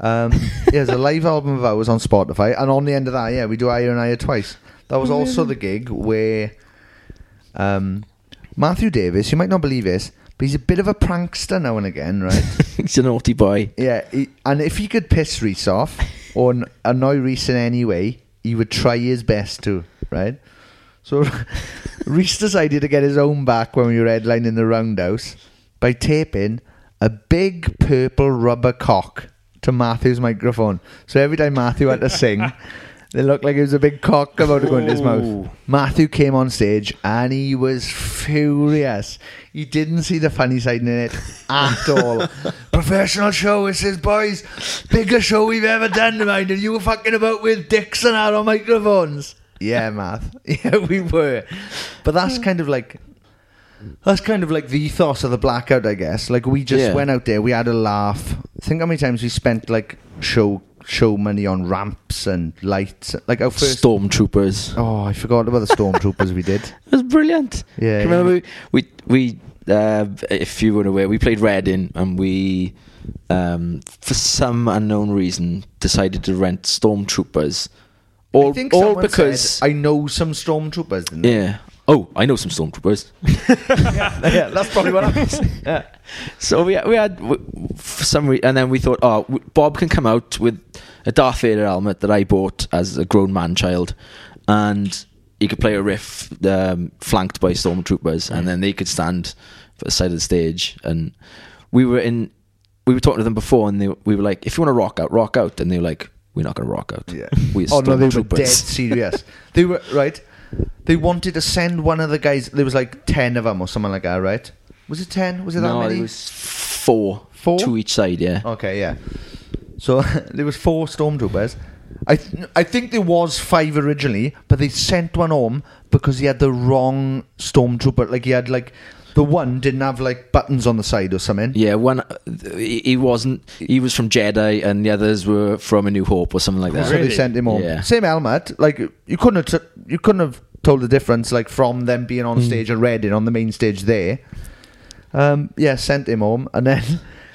There's a live album of ours on Spotify, and on the end of that, we do Higher and Higher twice. That was also the gig where Matthew Davis. You might not believe this, but he's a bit of a prankster now and again, right? He's a naughty boy. Yeah, and if he could piss Reese off. Or annoy Reese in any way, he would try his best to, right? So Reese decided to get his own back when we were headlining the Roundhouse by taping a big purple rubber cock to Matthew's microphone. So every time Matthew had to sing, it looked like it was a big cock about to go into his mouth. Matthew came on stage and he was furious. He didn't see the funny side in it at all. Professional show, it says, boys, biggest show we've ever done, mind, and you were fucking about with dicks and that on microphones. Yeah, Math. Yeah, we were. But that's kind of like the ethos of the Blackout, I guess. Like, we just went out there, we had a laugh. Think how many times we spent, like, show money on ramps and lights, like our first stormtroopers. Oh, I forgot about the stormtroopers. We did. It was brilliant. Yeah, remember we if you weren't aware, we played Reading, and we for some unknown reason decided to rent stormtroopers. All because said, I know some stormtroopers. Didn't yeah. They? Oh, I know some stormtroopers. yeah, that's probably what happens. Yeah. So we had for some reason, and then we thought, oh, Bob can come out with a Darth Vader helmet that I bought as a grown man child, and he could play a riff flanked by stormtroopers, and then they could stand at the side of the stage. And we were talking to them before, and we were like, if you want to rock out, and they were like, we're not going to rock out. Yeah. We're stormtroopers. Oh no, they were dead serious. They were right. They wanted to send one of the guys. There was like 10 of them or something like that, right? Was it 10? Was it that many? No, it was 4. 4? To each side, yeah. Okay, yeah. So there was 4 stormtroopers. I think there was 5 originally, but they sent one home because he had the wrong stormtrooper. Like, he had like... The one didn't have like buttons on the side or something. Yeah, one he wasn't. He was from Jedi, and the others were from A New Hope or something like that. Really? So they sent him home. Yeah. Same helmet. Like, you couldn't have told the difference. Like, from them being on stage and Reading on the main stage there. Sent him home, and then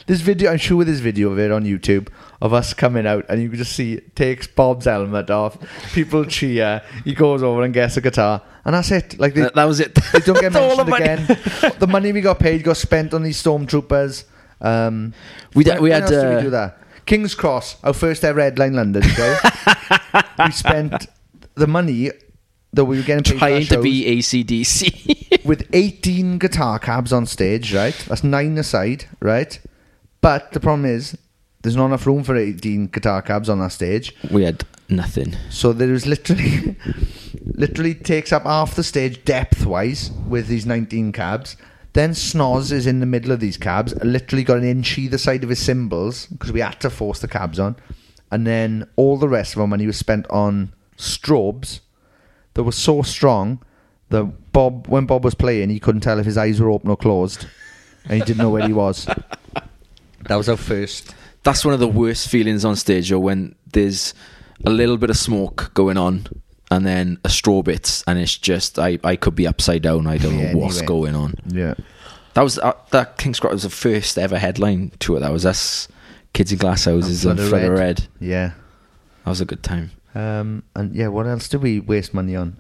this video. I'm sure there's video of it on YouTube of us coming out, and you can just see it takes Bob's helmet off. People cheer. He goes over and gets a guitar. And that's it. Like, that was it. They don't get mentioned again. The money we got paid got spent on these stormtroopers. When did we do that? King's Cross, our first ever headline London show. We spent the money that we were getting paid trying to be ACDC with 18 guitar cabs on stage, right? That's 9 aside, right? But the problem is, there's not enough room for 18 guitar cabs on that stage. We had nothing. So there was literally takes up half the stage depth-wise with these 19 cabs. Then Snoz is in the middle of these cabs, literally got an inch either side of his cymbals, because we had to force the cabs on. And then all the rest of our money was spent on strobes that were so strong that when Bob was playing, he couldn't tell if his eyes were open or closed, and he didn't know where he was. That was our first. That's one of the worst feelings on stage, or when there's a little bit of smoke going on, and then a straw bit, and it's just I could be upside down. I don't know what's going on. Yeah, that was that King's Cross was the first ever headline tour. That was us, kids in glass houses and Feather Red. Yeah, that was a good time. What else did we waste money on?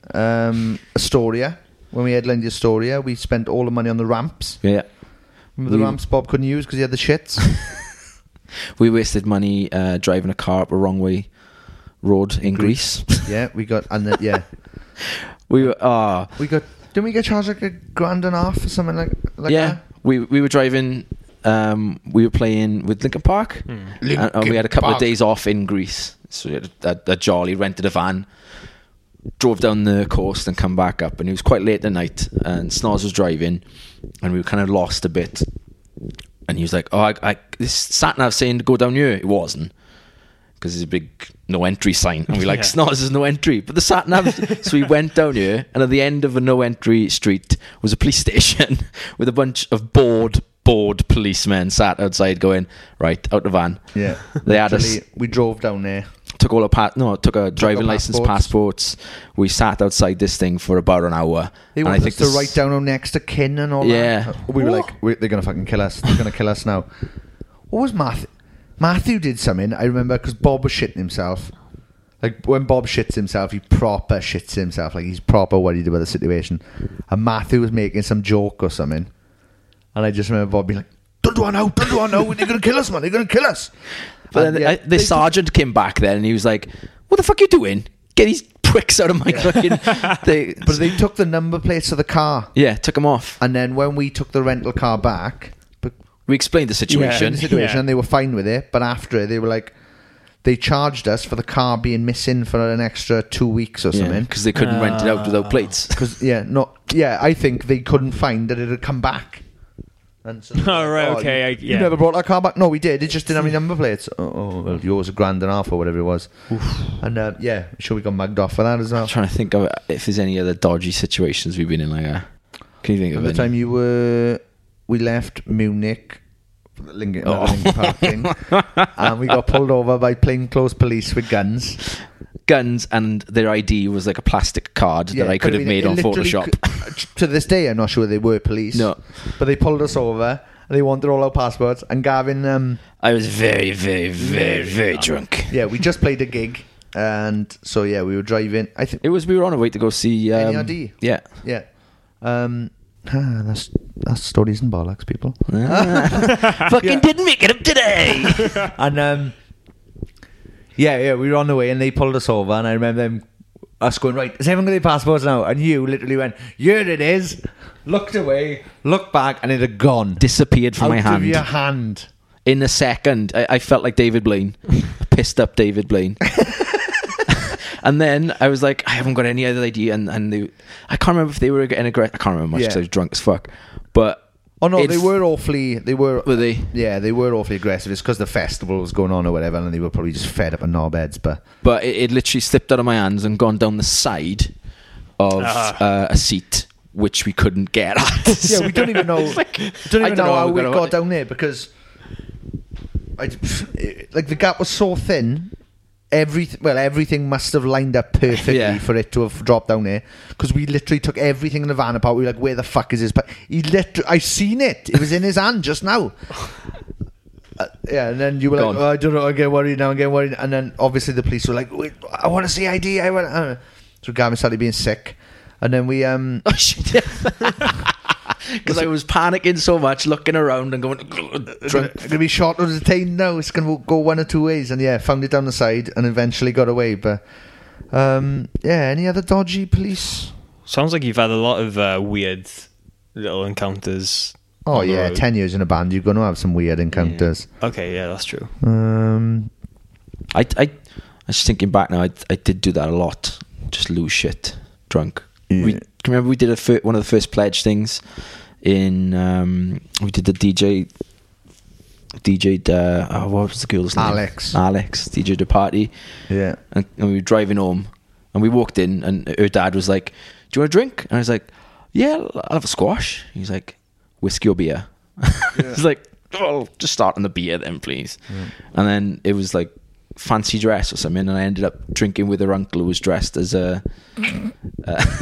Astoria. When we headlined Astoria, we spent all the money on the ramps. Yeah, remember the ramps Bob couldn't use because he had the shits. We wasted money driving a car up a wrong way road in Greece. Yeah, we got didn't we get charged like £1,500 or something like that? We were driving. We were playing with Linkin Park, and we had a couple of days off in Greece, So I jolly rented a van, drove down the coast and come back up, and it was quite late at night, and Snars was driving, and we were kind of lost a bit, and he was like, this sat-nav saying to go down here. It wasn't, because there's a big no entry sign, and we're like, Snars, there's no entry, but the sat-nav. So we went down here, and at the end of a no entry street was a police station with a bunch of bored policemen sat outside going, right, out the van. Yeah. They had us. We drove down there. Took our driving license, passports. We sat outside this thing for about an hour. They wanted us to write down our next of kin and all that. Yeah. We were like, they're going to fucking kill us. They're going to kill us now. What was Matthew? Matthew did something, I remember, because Bob was shitting himself. Like, when Bob shits himself, he proper shits himself. Like, he's proper worried about the situation. And Matthew was making some joke or something. And I just remember Bob being like, don't do one now, they're going to kill us, man, they're going to kill us. But and then the sergeant came back then, and he was like, what the fuck are you doing? Get these pricks out of my fucking... But they took the number plates of the car. Yeah, took them off. And then when we took the rental car back... we explained the situation. And they were fine with it, but after it, they were like... They charged us for the car being missing for an extra 2 weeks or something. Because they couldn't rent it out without plates. I think they couldn't find that it had come back. You never brought that car back? No, we did. It just didn't have any number plates. Well, yours was £1.5 or whatever it was. Oof. And I'm sure we got mugged off for that as well. I'm trying to think of if there's any other dodgy situations we've been in like that. Can you think of any? The time we left Munich, Lincoln Park thing, and we got pulled over by plainclothes police with guns. Guns, and their ID was like a plastic card that I could have made on Photoshop. To this day, I'm not sure they were police. No. But they pulled us over, and they wanted all our passports, and Gavin... I was very, very, very, very drunk. Yeah, we just played a gig, and so, we were driving. I think we were on our way to go see... NERD. Yeah. Yeah. That's stories and bollocks, people. Didn't make it up today! And... we were on the way, and they pulled us over, and I remember us going, right, has everyone got their passports now? And you literally went, here it is, looked away, looked back, and it had gone. Disappeared from my hand. Out of your hand. In a second, I felt like David Blaine. Pissed up David Blaine. And then I was like, I haven't got any other idea, and they, I can't remember if they were getting aggressive. I can't remember much, because I was drunk as fuck. But... Oh no, they were awfully Yeah, they were awfully aggressive. It's because the festival was going on or whatever, and they were probably just fed up and knobheads. But it literally slipped out of my hands and gone down the side of a seat, which we couldn't get at. Yeah, we don't even know. I don't know how we got down there, because the gap was so thin. Everything must have lined up perfectly for it to have dropped down there, because we literally took everything in the van apart. We were like, where the fuck is this? But I seen it. It was in his hand just now. And then you were like, oh, I don't know. I'm getting worried. And then obviously the police were like, wait, I want to see ID. So Gavin started being sick. And then we... Oh, shit. Because I was panicking so much, looking around and going, drunk. Going to be shot or detained now. It's going to go one or two ways. And found it down the side and eventually got away. But any other dodgy police? Sounds like you've had a lot of weird little encounters. Oh yeah, 10 years in a band, you're going to have some weird encounters. Yeah. Okay, yeah, that's true. I was thinking back now. I did do that a lot. Just lose shit, drunk. Yeah. Remember we did one of the first pledge things in we did the DJ'd what was the girl's name? Alex DJ'd a party, and we were driving home, and we walked in, and her dad was like, do you want a drink? And I was like, yeah, I'll have a squash. He's like, whiskey or beer? He's like, oh, just start on the beer then, please. And then it was like fancy dress or something, and I ended up drinking with her uncle, who was dressed as a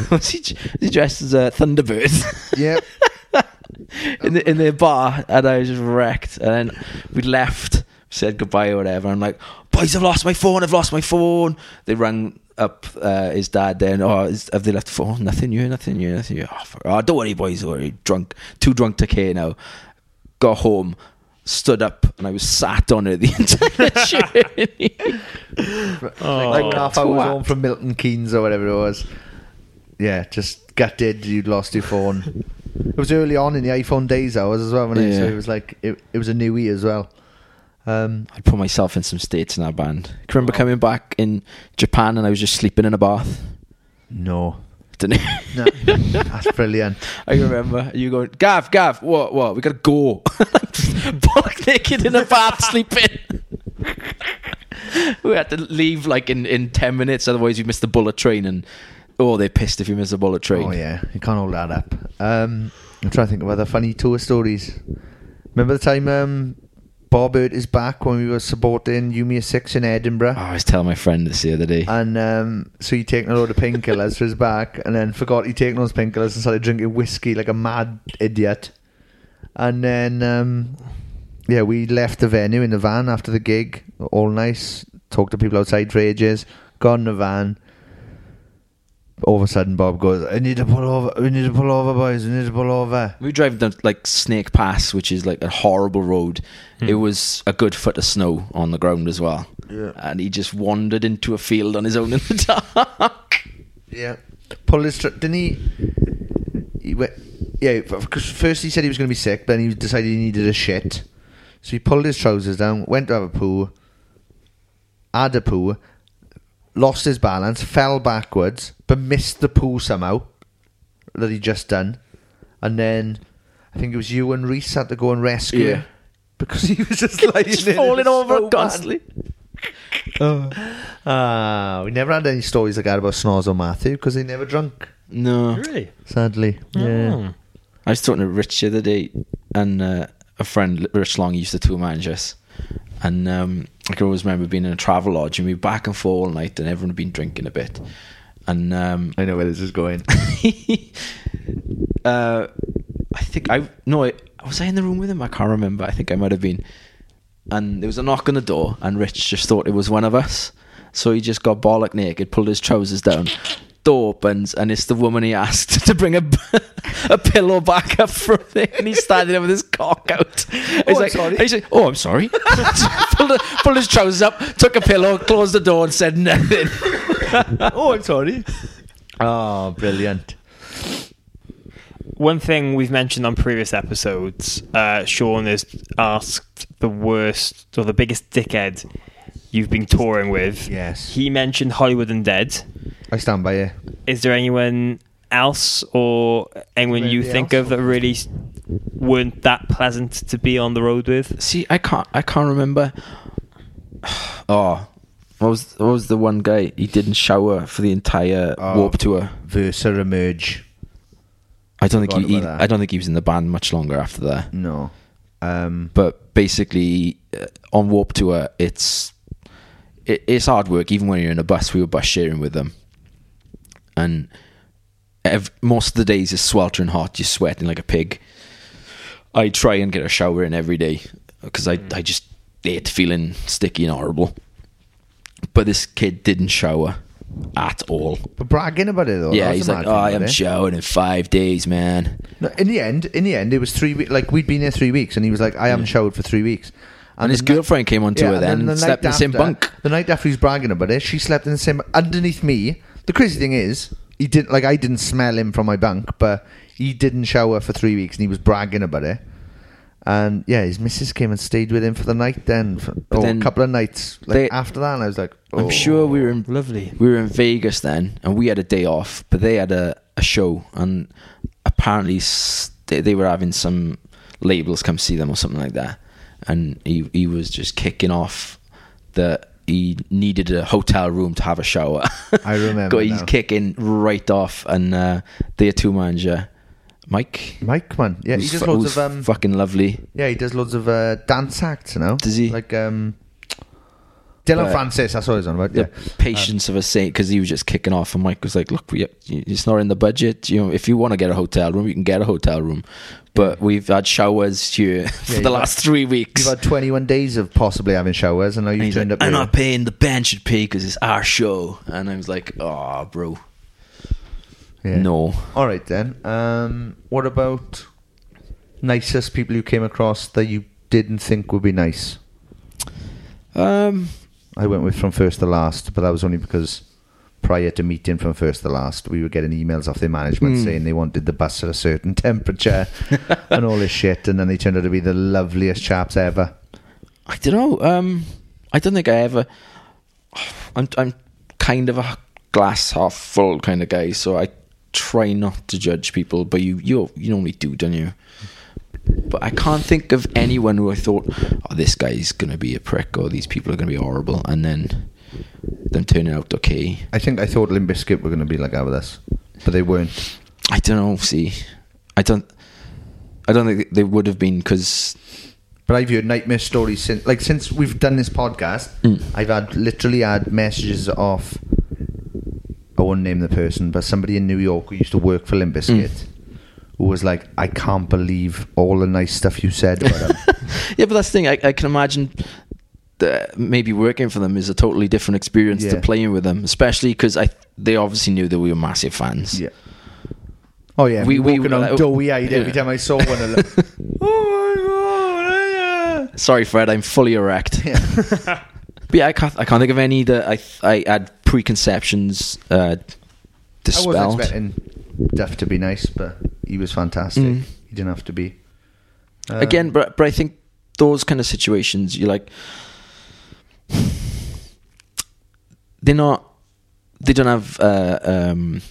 was he dressed as a Thunderbird in their bar, and I was just wrecked. And then we left, said goodbye or whatever. I'm like, boys, I've lost my phone. They rang up his dad then. Have they left the phone? Nothing new. Don't worry, boys, too drunk to care now. Got home, stood up, and I was sat on her the entire journey. Like half hour home from Milton Keynes or whatever it was. Yeah, just gutted you'd lost your phone. It was early on in the iPhone days, I was as well, wasn't it? So it was like it was a newie as well. I'd put myself in some states in that band. I remember coming back in Japan and I was just sleeping in a bath. No. Didn't no. That's brilliant. I remember you going, Gav, what, we gotta go. Bollock naked in a bath sleeping. We had to leave like in 10 minutes, otherwise you missed the bullet train, and they're pissed if you miss the bullet train. Oh yeah, you can't hold that up. I'm trying to think of other funny tour stories. Remember the time Bob hurt his back when we were supporting Yumi and Six in Edinburgh? Oh, I was telling my friend this the other day. And so he'd taken a load of painkillers for his back, and then forgot he'd taken those painkillers and started drinking whiskey like a mad idiot. And then, we left the venue in the van after the gig, all nice, talked to people outside for ages, got in the van. All of a sudden, Bob goes, I need to pull over, boys. We drive down, like, Snake Pass, which is, like, a horrible road. Mm. It was a good foot of snow on the ground as well. Yeah. And he just wandered into a field on his own in the dark. Yeah. Because first he said he was going to be sick, then he decided he needed a shit. So he pulled his trousers down, went to have a poo, had a poo, lost his balance, fell backwards, but missed the poo somehow that he'd just done. And then I think it was you and Reese had to go and rescue him because he was just lying just falling over so constantly. We never had any stories like that about Snoz or Matthew because they never drunk. No. Really? Sadly. Mm. Yeah. I was talking to Rich the other day, and a friend, Rich Long, used to tour manage us. And I can always remember being in a travel lodge, and we were back and forth all night, and everyone had been drinking a bit. And I know where this is going. Was I in the room with him? I can't remember. I think I might have been. And there was a knock on the door, and Rich just thought it was one of us. So he just got bollock naked, pulled his trousers down, door opens, and it's the woman he asked to bring a pillow back up from there, and he's standing there with his cock out. He's like, oh, I'm sorry. Pulled his trousers up, took a pillow, closed the door, and said nothing. Oh, I'm sorry. Oh, brilliant. One thing we've mentioned on previous episodes, Sean has asked the worst or the biggest dickhead you've been touring with. Yes. He mentioned Hollywood Undead. I stand by you. Is there anyone else or anyone you think of that really weren't that pleasant to be on the road with? See, I can't remember. Oh, what was the one guy? He didn't shower for the entire Warped Tour. Versa Emerge. I don't think he was in the band much longer after that. No. But basically, on Warped Tour, it's hard work. Even when you're in a bus, we were bus sharing with them. And most of the days it's sweltering hot, you're sweating like a pig. I try and get a shower in every day because I just hate feeling sticky and horrible. But this kid didn't shower at all. But bragging about it though. Yeah, he's like, I haven't showered in 5 days, man. No, in the end, it was 3 weeks. Like we'd been there 3 weeks, and he was like, I haven't showered for 3 weeks. And his girlfriend came on tour and slept in the same bunk. The night after he was bragging about it, she slept in the same underneath me. The crazy thing is, he didn't like. I didn't smell him from my bunk, but he didn't shower for 3 weeks, and he was bragging about it. And yeah, his missus came and stayed with him for the night. Then a couple of nights after that, and I was like, oh. I'm sure we were lovely. We were in Vegas then, and we had a day off, but they had a show, and apparently they were having some labels come see them or something like that. And he was just kicking off that he needed a hotel room to have a shower. I remember. He's kicking right off, and their tour manager, Mike. Mike, man, yeah, he does loads of fucking lovely. Yeah, he does loads of dance acts, you know. Does he? Like Dylan Francis, that's what he's on about. The patience of a saint, because he was just kicking off, and Mike was like, "Look, it's not in the budget. You know, if you want to get a hotel room, you can get a hotel room, but we've had showers here for the last 3 weeks. You've had 21 days of possibly having showers, and now you've turned up. I'm not paying. The band should pay because it's our show." And I was like, "Oh, bro, yeah. No." All right then. What about nicest people you came across that you didn't think would be nice? I went with From First to Last, but that was only because prior to meeting From First to Last, we were getting emails off their management saying they wanted the bus at a certain temperature and all this shit, and then they turned out to be the loveliest chaps ever. I don't know. I don't think I ever. I'm kind of a glass half full kind of guy, so I try not to judge people. But you normally do, don't you? But I can't think of anyone who I thought, oh, this guy's gonna be a prick, or these people are gonna be horrible, and then them turning out okay. I think I thought Limp Bizkit were gonna be like Avalanche, but they weren't. I don't know. See, I don't think they would have been because. But I've heard nightmare stories since we've done this podcast. Mm. I've had messages of, I won't name the person, but somebody in New York who used to work for Limp Bizkit, who was like, I can't believe all the nice stuff you said about them. Yeah, but that's the thing. I can imagine that maybe working for them is a totally different experience to playing with them, especially because they obviously knew that we were massive fans. Yeah. Oh yeah, we were like, doughy-eyed every time I saw one of them. Oh my god. Sorry, Fred, I'm fully erect. Yeah. But yeah, I can't think of any that I had preconceptions dispelled. I wasn't expecting Duff to be nice, but he was fantastic. Mm. He didn't have to be. Again, but I think those kind of situations, you're like, they don't have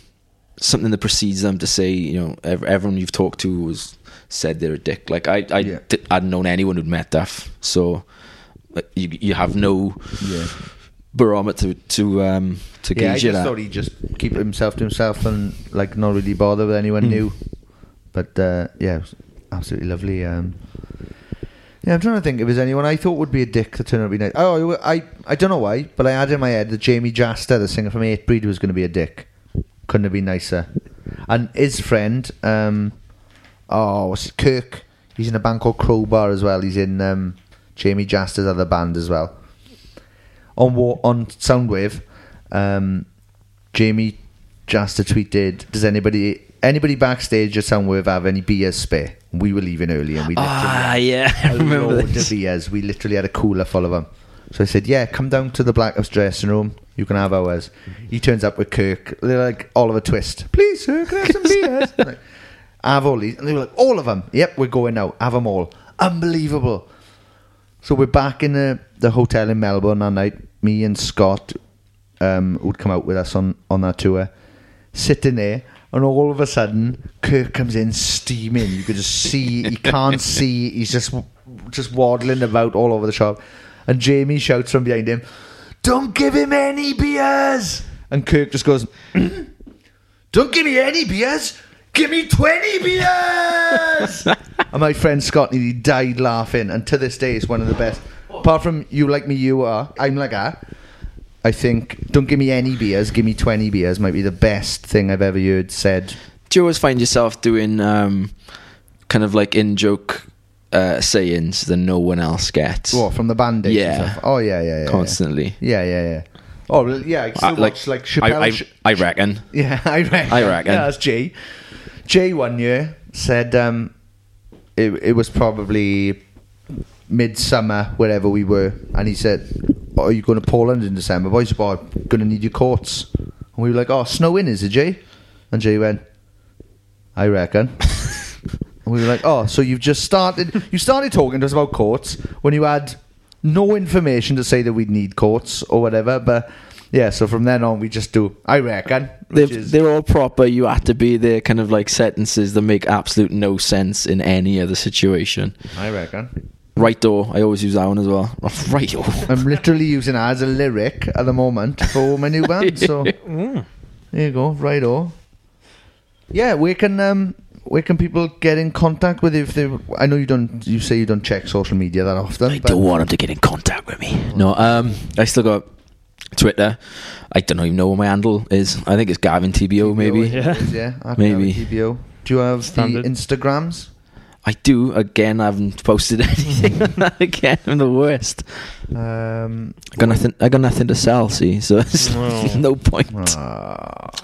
something that precedes them to say, you know, everyone you've talked to was... said they're a dick. Like I'd known anyone who'd met Duff, so you have no barometer to gauge it. I just thought he'd just keep himself to himself and like not really bother with anyone new. But it was absolutely lovely. I'm trying to think if there's anyone I thought would be a dick that turned out to be nice. Oh, I don't know why, but I had in my head that Jamie Jasta, the singer from 8 Breed, was going to be a dick. Couldn't have been nicer. And his friend. Kirk. He's in a band called Crowbar as well. He's in Jamie Jasta's other band as well. On Soundwave, Jamie Jasta tweeted, does anybody backstage at Soundwave have any beers spare? We were leaving early and we nipped I remember this. Beers. We literally had a cooler full of them. So I said, yeah, come down to the Blackout's dressing room. You can have ours. He turns up with Kirk. They're like, Oliver Twist. Please, sir, can I have some beers? Like, have all these, and they were like, all of them. Yep, we're going now. Have them all. Unbelievable. So we're back in the hotel in Melbourne that night. Me and Scott, who'd come out with us on that tour, sitting there, and all of a sudden, Kirk comes in steaming. You could just see he can't see. He's just waddling about all over the shop, and Jamie shouts from behind him, "Don't give him any beers!" And Kirk just goes, "Don't give me any beers. Give me 20 beers!" And my friend Scott nearly died laughing. And to this day, it's one of the best. Apart from You Like Me, You Are, I'm Like Ah. I think, don't give me any beers, give me 20 beers might be the best thing I've ever heard said. Do you always find yourself doing kind of like in-joke sayings that no one else gets? What, from the band aids and stuff? Oh, yeah. Constantly. Yeah. Oh, yeah, I watch Chappelle. I reckon. Yeah, I reckon. Yeah, that's G. Jay one year said it was probably midsummer wherever we were, and he said, "Are you going to Poland in December, boys? Well, I'm going to need your coats." And we were like, "Oh, snow in, is it, Jay?" And Jay went, "I reckon." And we were like, "Oh, so you've just started? You started talking to us about coats when you had no information to say that we'd need coats or whatever, but." Yeah, so from then on, we just do, I reckon. They're all proper, you have to be there, kind of like sentences that make absolute no sense in any other situation. I reckon. Righto, I always use that one as well. Righto. I'm literally using that as a lyric at the moment for my new band, so there you go, righto. Yeah, where can people get in contact with you if they... I know you say you don't check social media that often. I don't want them to get in contact with me. No, I still got... Twitter, I don't even know what my handle is. I think it's Gavin TBO, maybe. Maybe. TBO. Do you have standard. The Instagrams? I do. Again, I haven't posted anything on that again. I'm the worst. I got nothing to sell. See, so it's no point.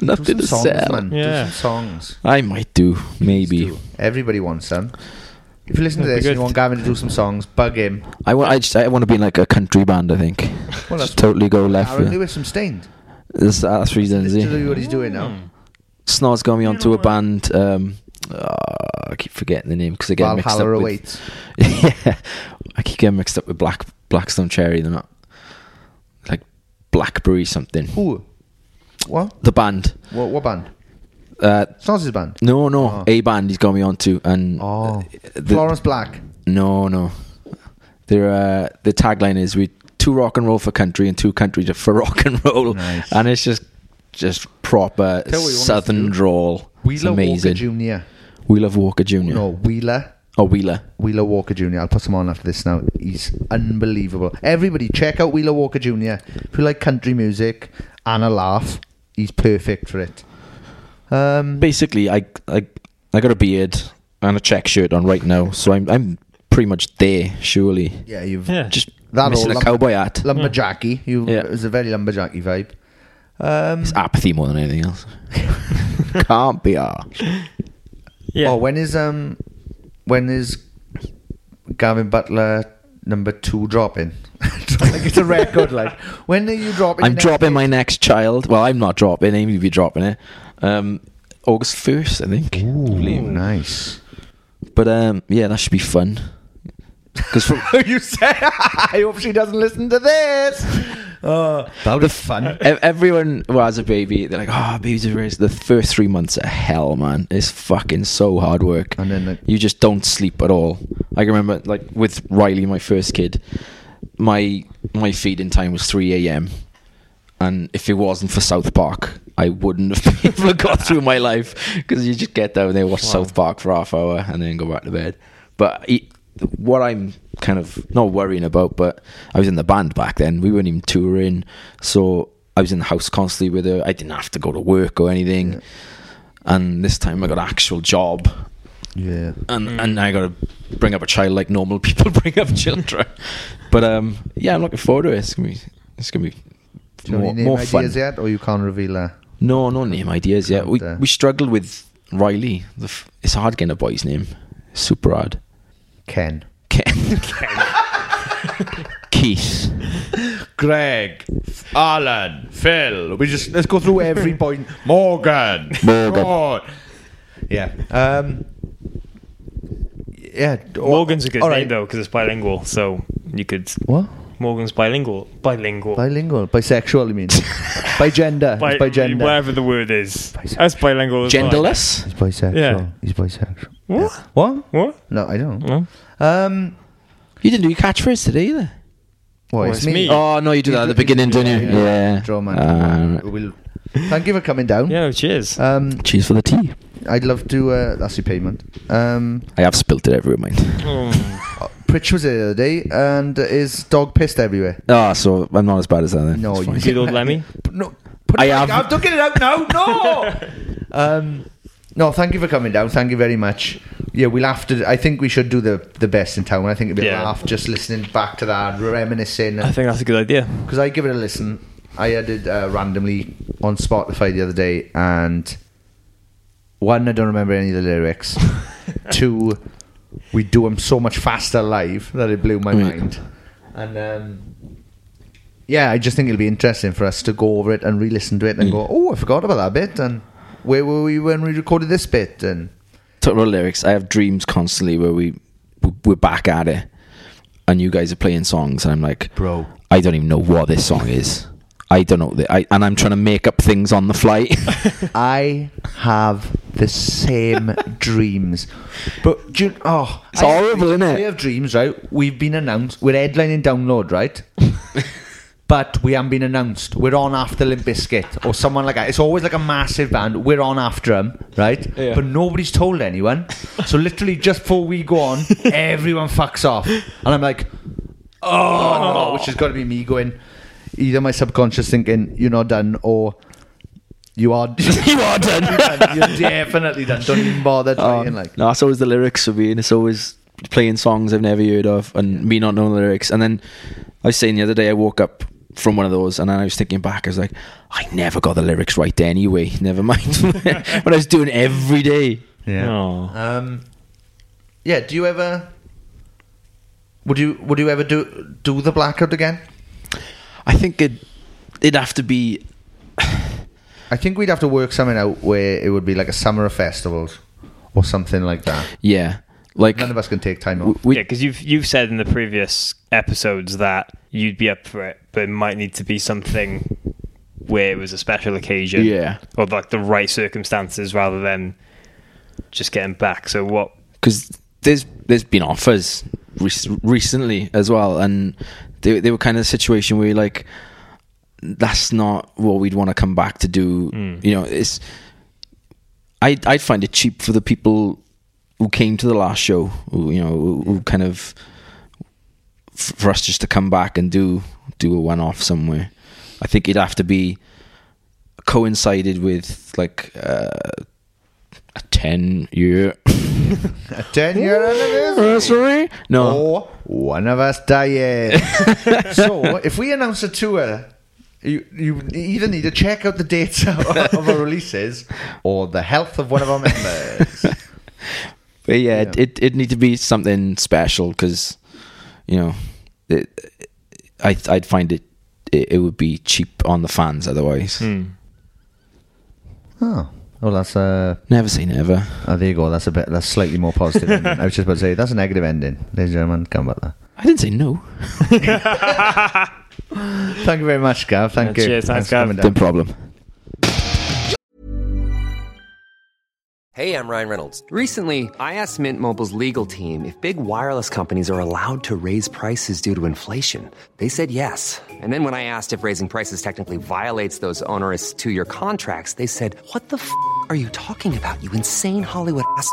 Nothing to songs, sell. Man. Yeah. Do some songs. I might do. Maybe. Everybody wants them. If you listen to this and you want Gavin to do some songs, bug him. I want to be in like a country band, I think. Well, that's totally go left. Aaron Lewis from Stained. That's reason, is he? Literally what he's doing now. Snod's got me onto a band. I keep forgetting the name because I get mixed up with... Valhalla Awaits. Yeah. I keep getting mixed up with Black Blackstone Cherry, they're not like Blackberry something. Ooh. What? The band. What band? Snoz's band? No. Oh. A band he's got me onto. And Florence Black? No. Their tagline is, we two rock and roll for country and two country for rock and roll. Nice. And it's just proper southern drawl. Wheeler Walker Jr. Wheeler Walker Jr. I'll put some on after this now. He's unbelievable. Everybody, check out Wheeler Walker Jr. If you like country music and a laugh, he's perfect for it. Basically, I got a beard and a check shirt on right now, so I'm pretty much there, surely. Yeah, just that missing a cowboy hat. Lumberjacky. Yeah. It was a very lumberjacky vibe. It's apathy more than anything else. Can't be arsed. Yeah. Oh, when is Gavin Butler number 2 dropping? Like it's a record. Like, when are you dropping? I'm dropping my next child. Well, I'm not dropping. Amy will be dropping it. August 1st, I think. Ooh, nice. But yeah, that should be fun. Because you said, I hope she doesn't listen to this. That would be fun. Everyone who has a baby, they're like, babies are raised. The first 3 months are hell, man. It's fucking so hard work. And then you just don't sleep at all. I can remember, like, with Riley, my first kid, my feeding time was 3 a.m. And if it wasn't for South Park, I wouldn't have been able to got through my life, because you just get down there, watch South Park for half hour, and then go back to bed. But what I'm kind of not worrying about, but I was in the band back then. We weren't even touring, so I was in the house constantly with her. I didn't have to go to work or anything. Yeah. And this time I got an actual job. Yeah. And I got to bring up a child like normal people bring up children. But yeah, I'm looking forward to it. It's gonna be. Do you have any name ideas fun yet, or you can't reveal that? No name ideas yet. We struggled with Riley. It's hard getting a boy's name. Super hard. Ken. Keith. Greg. Alan. Phil. Let's go through every point. Morgan. Rod. Yeah. Yeah. Morgan's a good name, though, because it's bilingual. So you could... What? Morgan's bilingual. Bisexual, you mean? by gender. Whatever the word is. Bisexual. That's bilingual. Genderless? He's bisexual. Yeah. He's bisexual. What? Yeah. What? No, I don't. No. You didn't do your catchphrase today either. It's me. Oh, no, you do that at the beginning, don't you? Yeah. Draw man. Thank you for coming down. Yeah, cheers. Cheers for the tea. I'd love to... that's your payment. I have spilt it everywhere, mate. Pritch was here the other day, and his dog pissed everywhere. So I'm not as bad as that then. No, you good old Lemmy? No, I'm ducking it out now. No! No, thank you for coming down. Thank you very much. Yeah, we'll have to... I think we should do the best in town. I think it'd be a laugh just listening back to that, reminiscing. I think that's a good idea. Because I give it a listen. I added randomly on Spotify the other day, and one, I don't remember any of the lyrics. 2... we do them so much faster live that it blew my mind. And I just think it'll be interesting for us to go over it and re-listen to it and go, I forgot about that bit, and where were we when we recorded this bit? And talk about lyrics. I have dreams constantly where we're back at it and you guys are playing songs and I'm like, bro, I don't even know what this song is. I don't know. And I'm trying to make up things on the fly. I have the same dreams. But it's horrible, isn't it? We have dreams, right? We've been announced. We're headlining Download, right? But we haven't been announced. We're on after Limp Bizkit or someone like that. It's always like a massive band. We're on after them, right? Yeah. But nobody's told anyone. So literally just before we go on, everyone fucks off. And I'm like, no, which has got to be me going... Either my subconscious thinking, you're not done, or you are done. You are done. You're definitely done. Don't even bother trying. No, that's always the lyrics for me, and it's always playing songs I've never heard of, and me not knowing the lyrics. And then I was saying the other day, I woke up from one of those, and then I was thinking back, I was like, I never got the lyrics right anyway. Never mind. But I was doing it every day. Yeah. Yeah, do you ever... Would you ever do the Blackout again? I think it'd have to be... I think we'd have to work something out where it would be like a summer of festivals or something like that. Yeah. Like, none of us can take time off. Yeah, because you've said in the previous episodes that you'd be up for it, but it might need to be something where it was a special occasion, yeah, or like the right circumstances rather than just getting back. So what? Because there's been offers recently as well, and they were kind of a situation where you're like, that's not what we'd want to come back to do. Mm. You know, it's I find it cheap for the people who came to the last show, who kind of, for us just to come back and do a one-off somewhere. I think it'd have to be coincided with like a 10-year a 10-year anniversary. No, or one of us dying. So if we announce a tour, you either need to check out the dates of our releases or the health of one of our members. But yeah, yeah. It need to be something special because, you know, I'd find it would be cheap on the fans otherwise. Mm. Oh, well, that's a... Never say never. Oh, there you go. That's slightly more positive ending. I was just about to say, that's a negative ending. Ladies and gentlemen, come back there. I didn't say no. Thank you very much, Gav. Thank you. Cheers, thanks Gav. No problem. Hey, I'm Ryan Reynolds. Recently, I asked Mint Mobile's legal team if big wireless companies are allowed to raise prices due to inflation. They said yes. And then when I asked if raising prices technically violates those onerous 2-year contracts, they said, what the f*** are you talking about, you insane Hollywood ass f-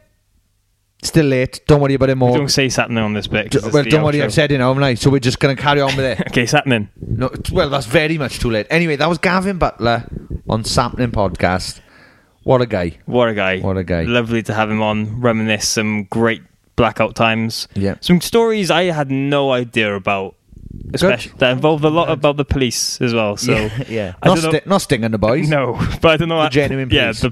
Still late. Don't worry about it more. Don't say Sapnin' on this bit. Well, don't worry. I've said it now, haven't I? So we're just going to carry on with it. Okay, Sapnin'. No, well, that's very much too late. Anyway, that was Gavin Butler on Sapnin' Podcast. What a guy. What a guy. What a guy. Lovely to have him on. Reminisce some great blackout times. Yeah. Some stories I had no idea about. Especially that involved a lot about the police as well. So yeah. Not stinging the boys. No, but I don't know. The genuine police. Yeah,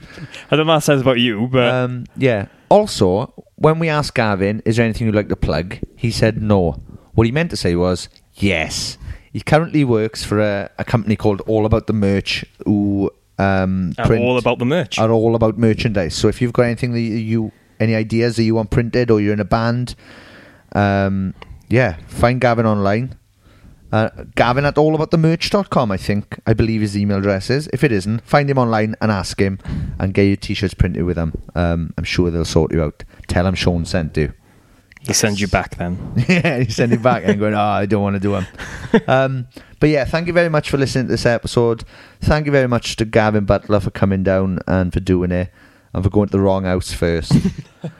I don't know what that says about you, but yeah. Also, when we asked Gavin, is there anything you'd like to plug? He said no. What he meant to say was yes. He currently works for a company called All About the Merch, who are all about merchandise. So if you've got anything that any ideas that you want printed, or you're in a band, find Gavin online. Gavin at allaboutthemerch.com, I believe his email address is. If it isn't, find him online and ask him and get your t-shirts printed with him. I'm sure they'll sort you out. Tell him Sean sent you. He'll send you back then. Yeah, he'll send you back and going, I don't want to do him. But yeah, thank you very much for listening to this episode. Thank you very much to Gavin Butler for coming down and for doing it, and for going to the wrong house first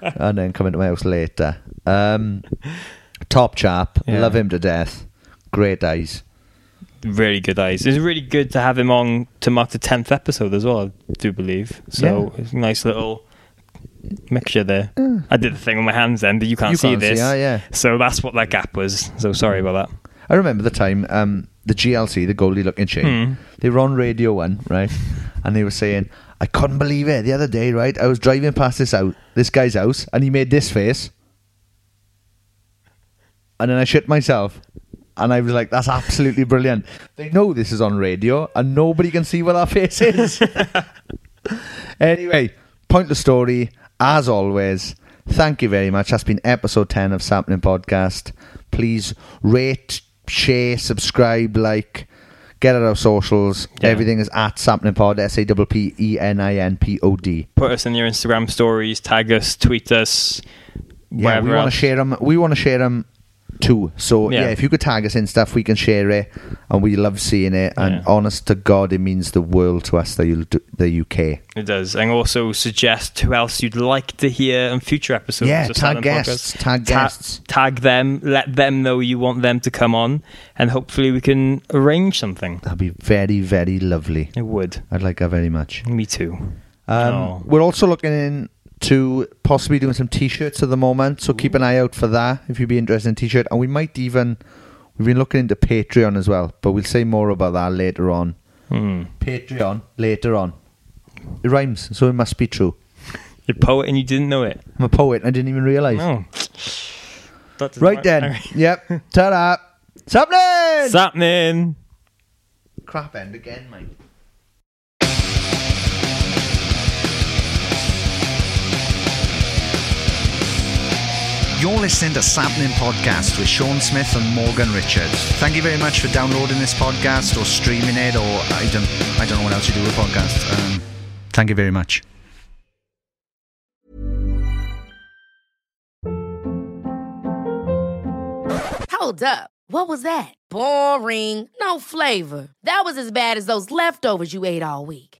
and then coming to my house later. Top chap, yeah. Love him to death. Great eyes. Really good eyes. It's really good to have him on to mark the 10th episode as well, I do believe. So yeah. It's a nice little mixture there. Yeah. I did the thing with my hands then, but you can't see this. Yeah. So that's what that gap was. So sorry about that. I remember the time, the GLC, the Goldie Looking Chain, they were on Radio 1, right? And they were saying, I couldn't believe it. The other day, right, I was driving past this guy's house, and he made this face. And then I shit myself. And I was like, that's absolutely brilliant. They know this is on radio and nobody can see what our face is. Anyway, pointless story, as always. Thank you very much. That's been episode 10 of Sapnin' Podcast. Please rate, share, subscribe, like, get at our socials. Yeah. Everything is at Sapnin' Pod, SAPPENINPOD. Put us in your Instagram stories, tag us, tweet us. Yeah, we want to share them. We want to share them too. So yeah, if you could tag us in stuff, we can share it, and we love seeing it. And honest to God, it means the world to us that you do, the UK. It does. And also suggest who else you'd like to hear in future episodes. Yeah, tag guests, tag them, let them know you want them to come on, and hopefully we can arrange something. That'd be very, very lovely. It would. I'd like that very much. Me too. We're also looking to possibly doing some t-shirts at the moment, so keep an eye out for that if you'd be interested in t-shirt. And we might even, we've been looking into Patreon as well, but we'll say more about that later on. Patreon later on. It rhymes, so it must be true. You're a poet and you didn't know it. I'm a poet and I didn't even realise. No. Right then. Yep. Ta-da. Sapnin'! Sapnin'! Crap end again, mate. You're listening to Sapnin' Podcast with Sean Smith and Morgan Richards. Thank you very much for downloading this podcast or streaming it, or I don't know what else you do with podcasts. Thank you very much. Hold up. What was that? Boring. No flavor. That was as bad as those leftovers you ate all week.